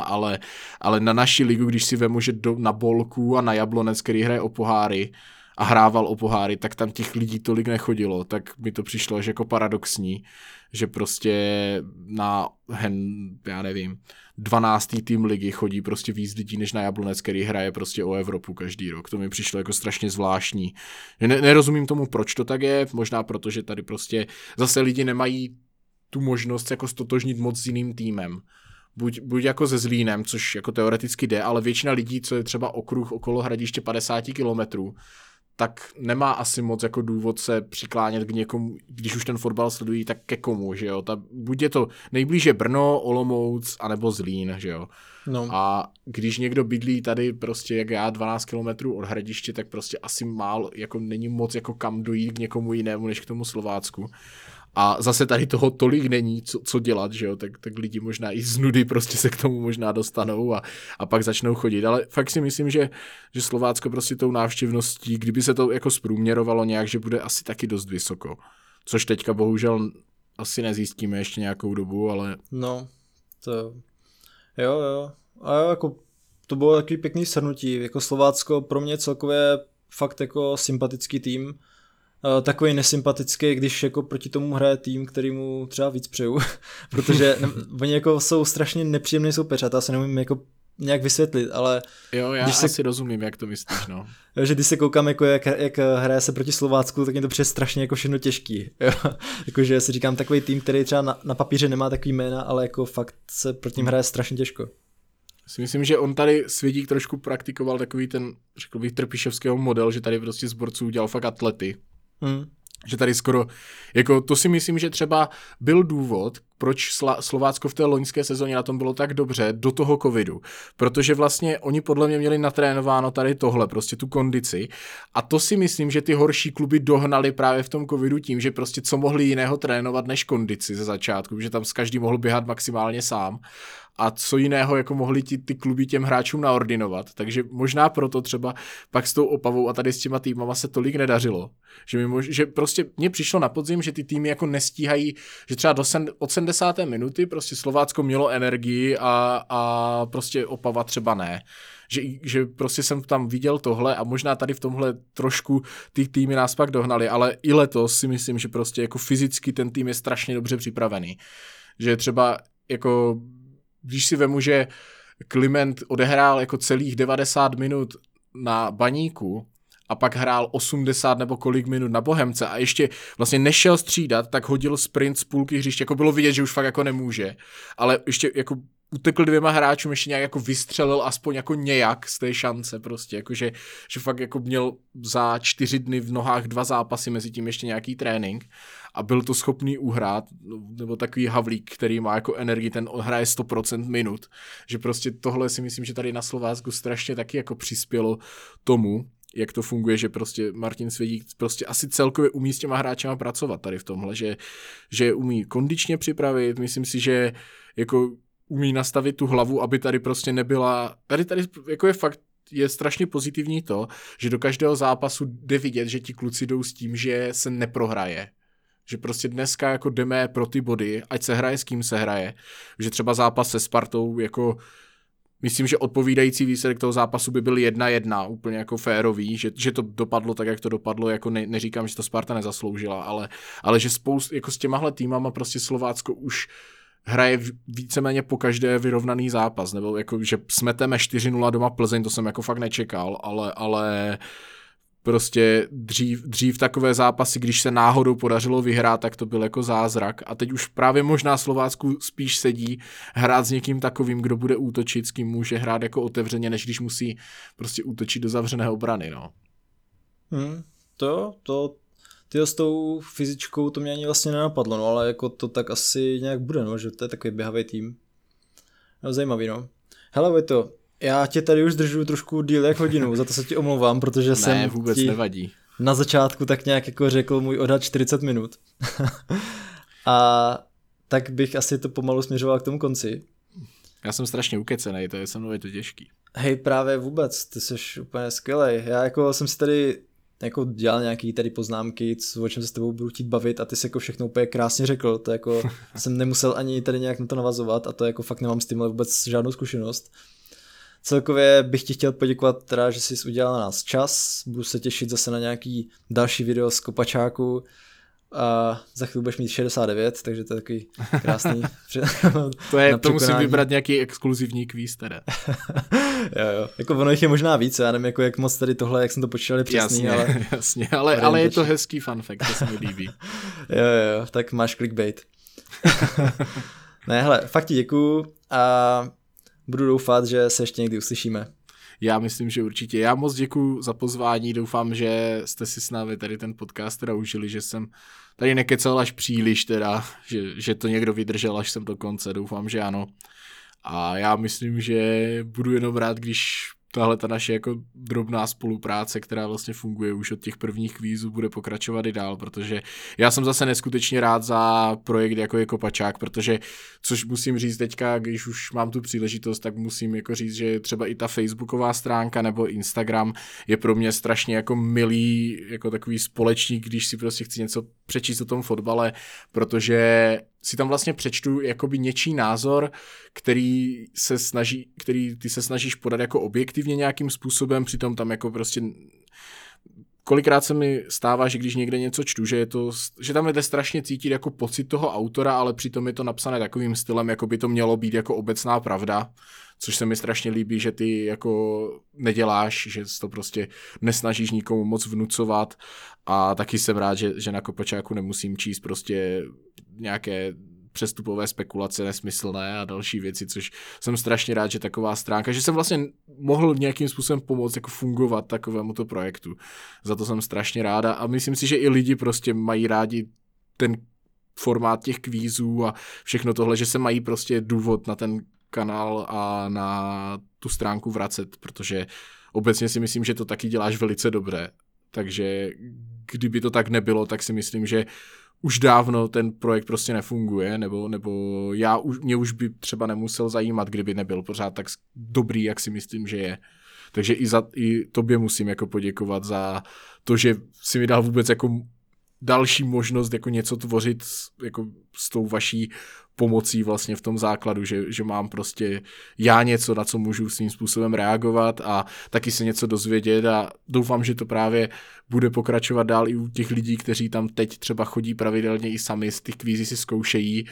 ale na naší ligu, když si vemu, že na Bolku a na Jablonec, který hraje o poháry a hrával o poháry, tak tam těch lidí tolik nechodilo, tak mi to přišlo že jako paradoxní, že prostě na já nevím, 12. tým ligy chodí prostě víc lidí než na Jablonec, který hraje prostě o Evropu každý rok. To mi přišlo jako strašně zvláštní. Nerozumím tomu, proč to tak je, možná proto, že tady prostě zase lidi nemají tu možnost jako stotožnit moc s jiným týmem. Buď jako ze Zlínem, což jako teoreticky jde, ale většina lidí, co je třeba okruh okolo Hradiště 50 kilometrů, tak nemá asi moc jako důvod se přiklánět k někomu, když už ten fotbal sledují, tak ke komu, že jo. Buď je to nejblíže Brno, Olomouc, anebo Zlín, že jo. No. A když někdo bydlí tady prostě jak já 12 kilometrů od Hradiště, tak prostě asi jako není moc jako kam dojít k někomu jinému, než k tomu Slovácku. A zase tady toho tolik není, co dělat, že jo, tak lidi možná i z nudy prostě se k tomu možná dostanou a pak začnou chodit, ale fakt si myslím, že Slovácko prostě tou návštěvností, kdyby se to jako zprůměrovalo nějak, že bude asi taky dost vysoko, což teďka bohužel asi nezjistíme ještě nějakou dobu, ale... No, Jo. A jo, jako to bylo takový pěkný shrnutí, jako Slovácko pro mě celkově fakt jako sympatický tým, takový nesympatický, když jako proti tomu hraje tým, který mu třeba víc přeju, protože oni jako jsou strašně nepříjemný soupeř a to asi nemůžu jako nějak vysvětlit, ale... Jo, já když asi rozumím, jak to myslíš, no. Že když se koukám, jako jak hraje se proti Slovácku, tak mě to přijde strašně jako všechno těžký. Jakože si říkám, takový tým, který třeba na papíře nemá takový jména, ale jako fakt se proti ním hraje strašně těžko. Si myslím, že on tady Svědík trošku praktikoval takový ten, řekl bych, trpišovského model, že tady prostě z borců udělal fakt atlety. Mm. Že tady skoro, jako to si myslím, že třeba byl důvod, proč Slovácko v té loňské sezóně na tom bylo tak dobře do toho covidu, protože vlastně oni podle mě měli natrénováno tady tohle, prostě tu kondici a to si myslím, že ty horší kluby dohnali právě v tom covidu tím, že prostě co mohli jiného trénovat než kondici ze začátku, že tam s každý mohl běhat maximálně sám a co jiného jako mohli ty kluby těm hráčům naordinovat, takže možná proto třeba pak s tou Opavou a tady s těma týmama se tolik nedařilo, že prostě mně přišlo na podzim, že ty týmy jako nestíhají, že třeba od 70. minuty prostě Slovácko mělo energii a prostě Opava třeba ne. Že prostě jsem tam viděl tohle a možná tady v tomhle trošku ty týmy nás pak dohnali, ale i letos si myslím, že prostě jako fyzicky ten tým je strašně dobře připravený. Že třeba jako když si vemu, že Kliment odehrál jako celých 90 minut na Baníku a pak hrál 80 nebo kolik minut na Bohemce a ještě vlastně nešel střídat, tak hodil sprint z půlky hřiště, jako bylo vidět, že už fakt jako nemůže, ale ještě jako utekl dvěma hráčům, ještě nějak jako vystřelil aspoň jako nějak z té šance prostě, jakože že fakt jako měl za 4 dny v nohách 2 zápasy, mezi tím ještě nějaký trénink a byl to schopný uhrát, nebo takový Havlík, který má jako energii, ten hraje 100% minut, že prostě tohle si myslím, že tady na Slovácku strašně taky jako přispělo tomu, jak to funguje, že prostě Martin Svědík prostě asi celkově umí s těma hráčema pracovat tady v tomhle, že umí kondičně připravit, myslím si, že jako umí nastavit tu hlavu, aby tady prostě nebyla, tady jako je fakt, je strašně pozitivní to, že do každého zápasu jde vidět, že ti kluci jdou s tím, že se neprohraje. Že prostě dneska jako jdeme pro ty body, ať se hraje s kým se hraje. Že třeba zápas se Spartou jako myslím, že odpovídající výsledek toho zápasu by byl 1-1, úplně jako férový, že to dopadlo tak, jak to dopadlo, jako neříkám, že to Sparta nezasloužila, ale že jako s těmahle týmama prostě Slovácko už hraje víceméně po každé vyrovnaný zápas, nebo jako, že smeteme 4-0 doma Plzeň, to jsem jako fakt nečekal, ale prostě dřív takové zápasy, když se náhodou podařilo vyhrát, tak to byl jako zázrak. A teď už právě možná Slovácku spíš sedí hrát s někým takovým, kdo bude útočit, s kým může hrát jako otevřeně, než když musí prostě útočit do zavřené obrany, no. Tyjo, s tou fyzičkou to mě ani vlastně nenapadlo, no, ale jako to tak asi nějak bude, no, že to je takový běhavý tým. No, zajímavý, no. Hele, Vojto, já tě tady už držu trošku díl jak hodinu, za to se ti omlouvám, protože jsem vůbec nevadí. Na začátku tak nějak jako řekl můj odhad 40 minut. A tak bych asi to pomalu směřoval k tomu konci. Já jsem strašně ukecenej, to je se mnou je to těžký. Hej, právě vůbec, ty jsi úplně skvělej. Já jako jsem si tady jako dělal nějaký tady poznámky, o čem se s tebou budu chtít bavit a ty jsi jako všechno úplně krásně řekl, to jako jsem nemusel ani tady nějak na to navazovat a to jako fakt nemám s tímhle vůbec žádnou zkušenost. Celkově bych ti chtěl poděkovat teda, že jsi udělal na nás čas, budu se těšit zase na nějaký další video z Kopačáku a za chvíli budeš mít 69, takže to je takový krásný to musím vybrat nějaký exkluzivní kvíz teda. jo, jako ono jich je možná víc, já nevím jako jak moc tady tohle, jak jsem to počítal, je přesný. Jasně, ale je to hezký fun fact, to se mi líbí. jo, tak máš clickbait. Ne, hele, fakt ti děkuju a budu doufat, že se ještě někdy uslyšíme. Já myslím, že určitě. Já moc děkuju za pozvání, doufám, že jste si s námi tady ten podcast teda užili, že jsem tady nekecal až příliš teda, že to někdo vydržel až sem do konce, doufám, že ano. A já myslím, že budu jenom rád, když tahle ta naše jako drobná spolupráce, která vlastně funguje už od těch prvních kvízů, bude pokračovat i dál, protože já jsem zase neskutečně rád za projekt jako je Kopačák, protože, což musím říct teďka, když už mám tu příležitost, tak musím jako říct, že třeba i ta facebooková stránka nebo Instagram je pro mě strašně jako milý, jako takový společník, když si prostě chci něco přečíst o tom fotbale, protože si tam vlastně přečtu jakoby něčí názor, který ty se snažíš podat jako objektivně nějakým způsobem, přitom tam jako prostě kolikrát se mi stává, že když někde něco čtu, že tam jde strašně cítit jako pocit toho autora, ale přitom je to napsané takovým stylem, jako by to mělo být jako obecná pravda, což se mi strašně líbí, že ty jako neděláš, že to prostě nesnažíš nikomu moc vnucovat, a taky jsem rád, že na Kopačáku nemusím číst prostě nějaké přestupové spekulace nesmyslné a další věci, což jsem strašně rád, že taková stránka, že jsem vlastně mohl nějakým způsobem pomoct jako fungovat takovémuto projektu. Za to jsem strašně ráda a myslím si, že i lidi prostě mají rádi ten formát těch kvízů a všechno tohle, že se mají prostě důvod na ten kanál a na tu stránku vracet, protože obecně si myslím, že to taky děláš velice dobré. Takže kdyby to tak nebylo, tak si myslím, že už dávno ten projekt prostě nefunguje, nebo mě už by třeba nemusel zajímat, kdyby nebyl pořád tak dobrý, jak si myslím, že je. Takže i tobě musím jako poděkovat za to, že si mi dal vůbec jako další možnost jako něco tvořit jako s tou vaší pomocí vlastně v tom základu, že mám prostě já něco, na co můžu svým způsobem reagovat a taky se něco dozvědět, a doufám, že to právě bude pokračovat dál i u těch lidí, kteří tam teď třeba chodí pravidelně i sami z těch kvízí si zkoušejí,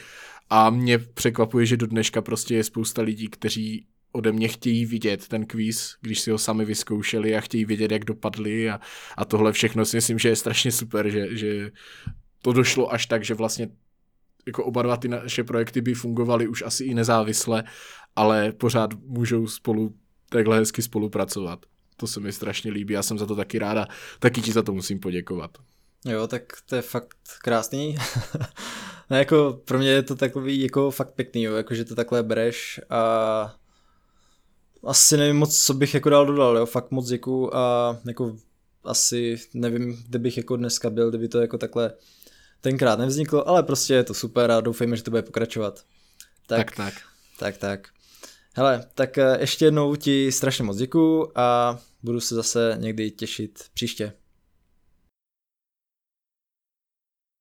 a mě překvapuje, že do dneška prostě je spousta lidí, kteří ode mě chtějí vidět ten kvíz, když si ho sami vyzkoušeli a chtějí vidět, jak dopadli, a tohle všechno si myslím, že je strašně super, že to došlo až tak, že vlastně jako oba dva ty naše projekty by fungovaly už asi i nezávisle, ale pořád můžou spolu takhle hezky spolupracovat. To se mi strašně líbí, já jsem za to taky ráda, taky ti za to musím poděkovat. Jo, tak to je fakt krásný. No jako pro mě je to takový jako fakt pěkný, jo, jako že to takhle bereš, a asi nevím moc, co bych jako dodal, jo, fakt moc děkuju, a jako asi nevím, kde bych jako dneska byl, kdyby to jako takhle tenkrát nevzniklo, ale prostě je to super a doufejme, že to bude pokračovat. Tak. Hele, tak ještě jednou ti strašně moc děkuju a budu se zase někdy těšit příště.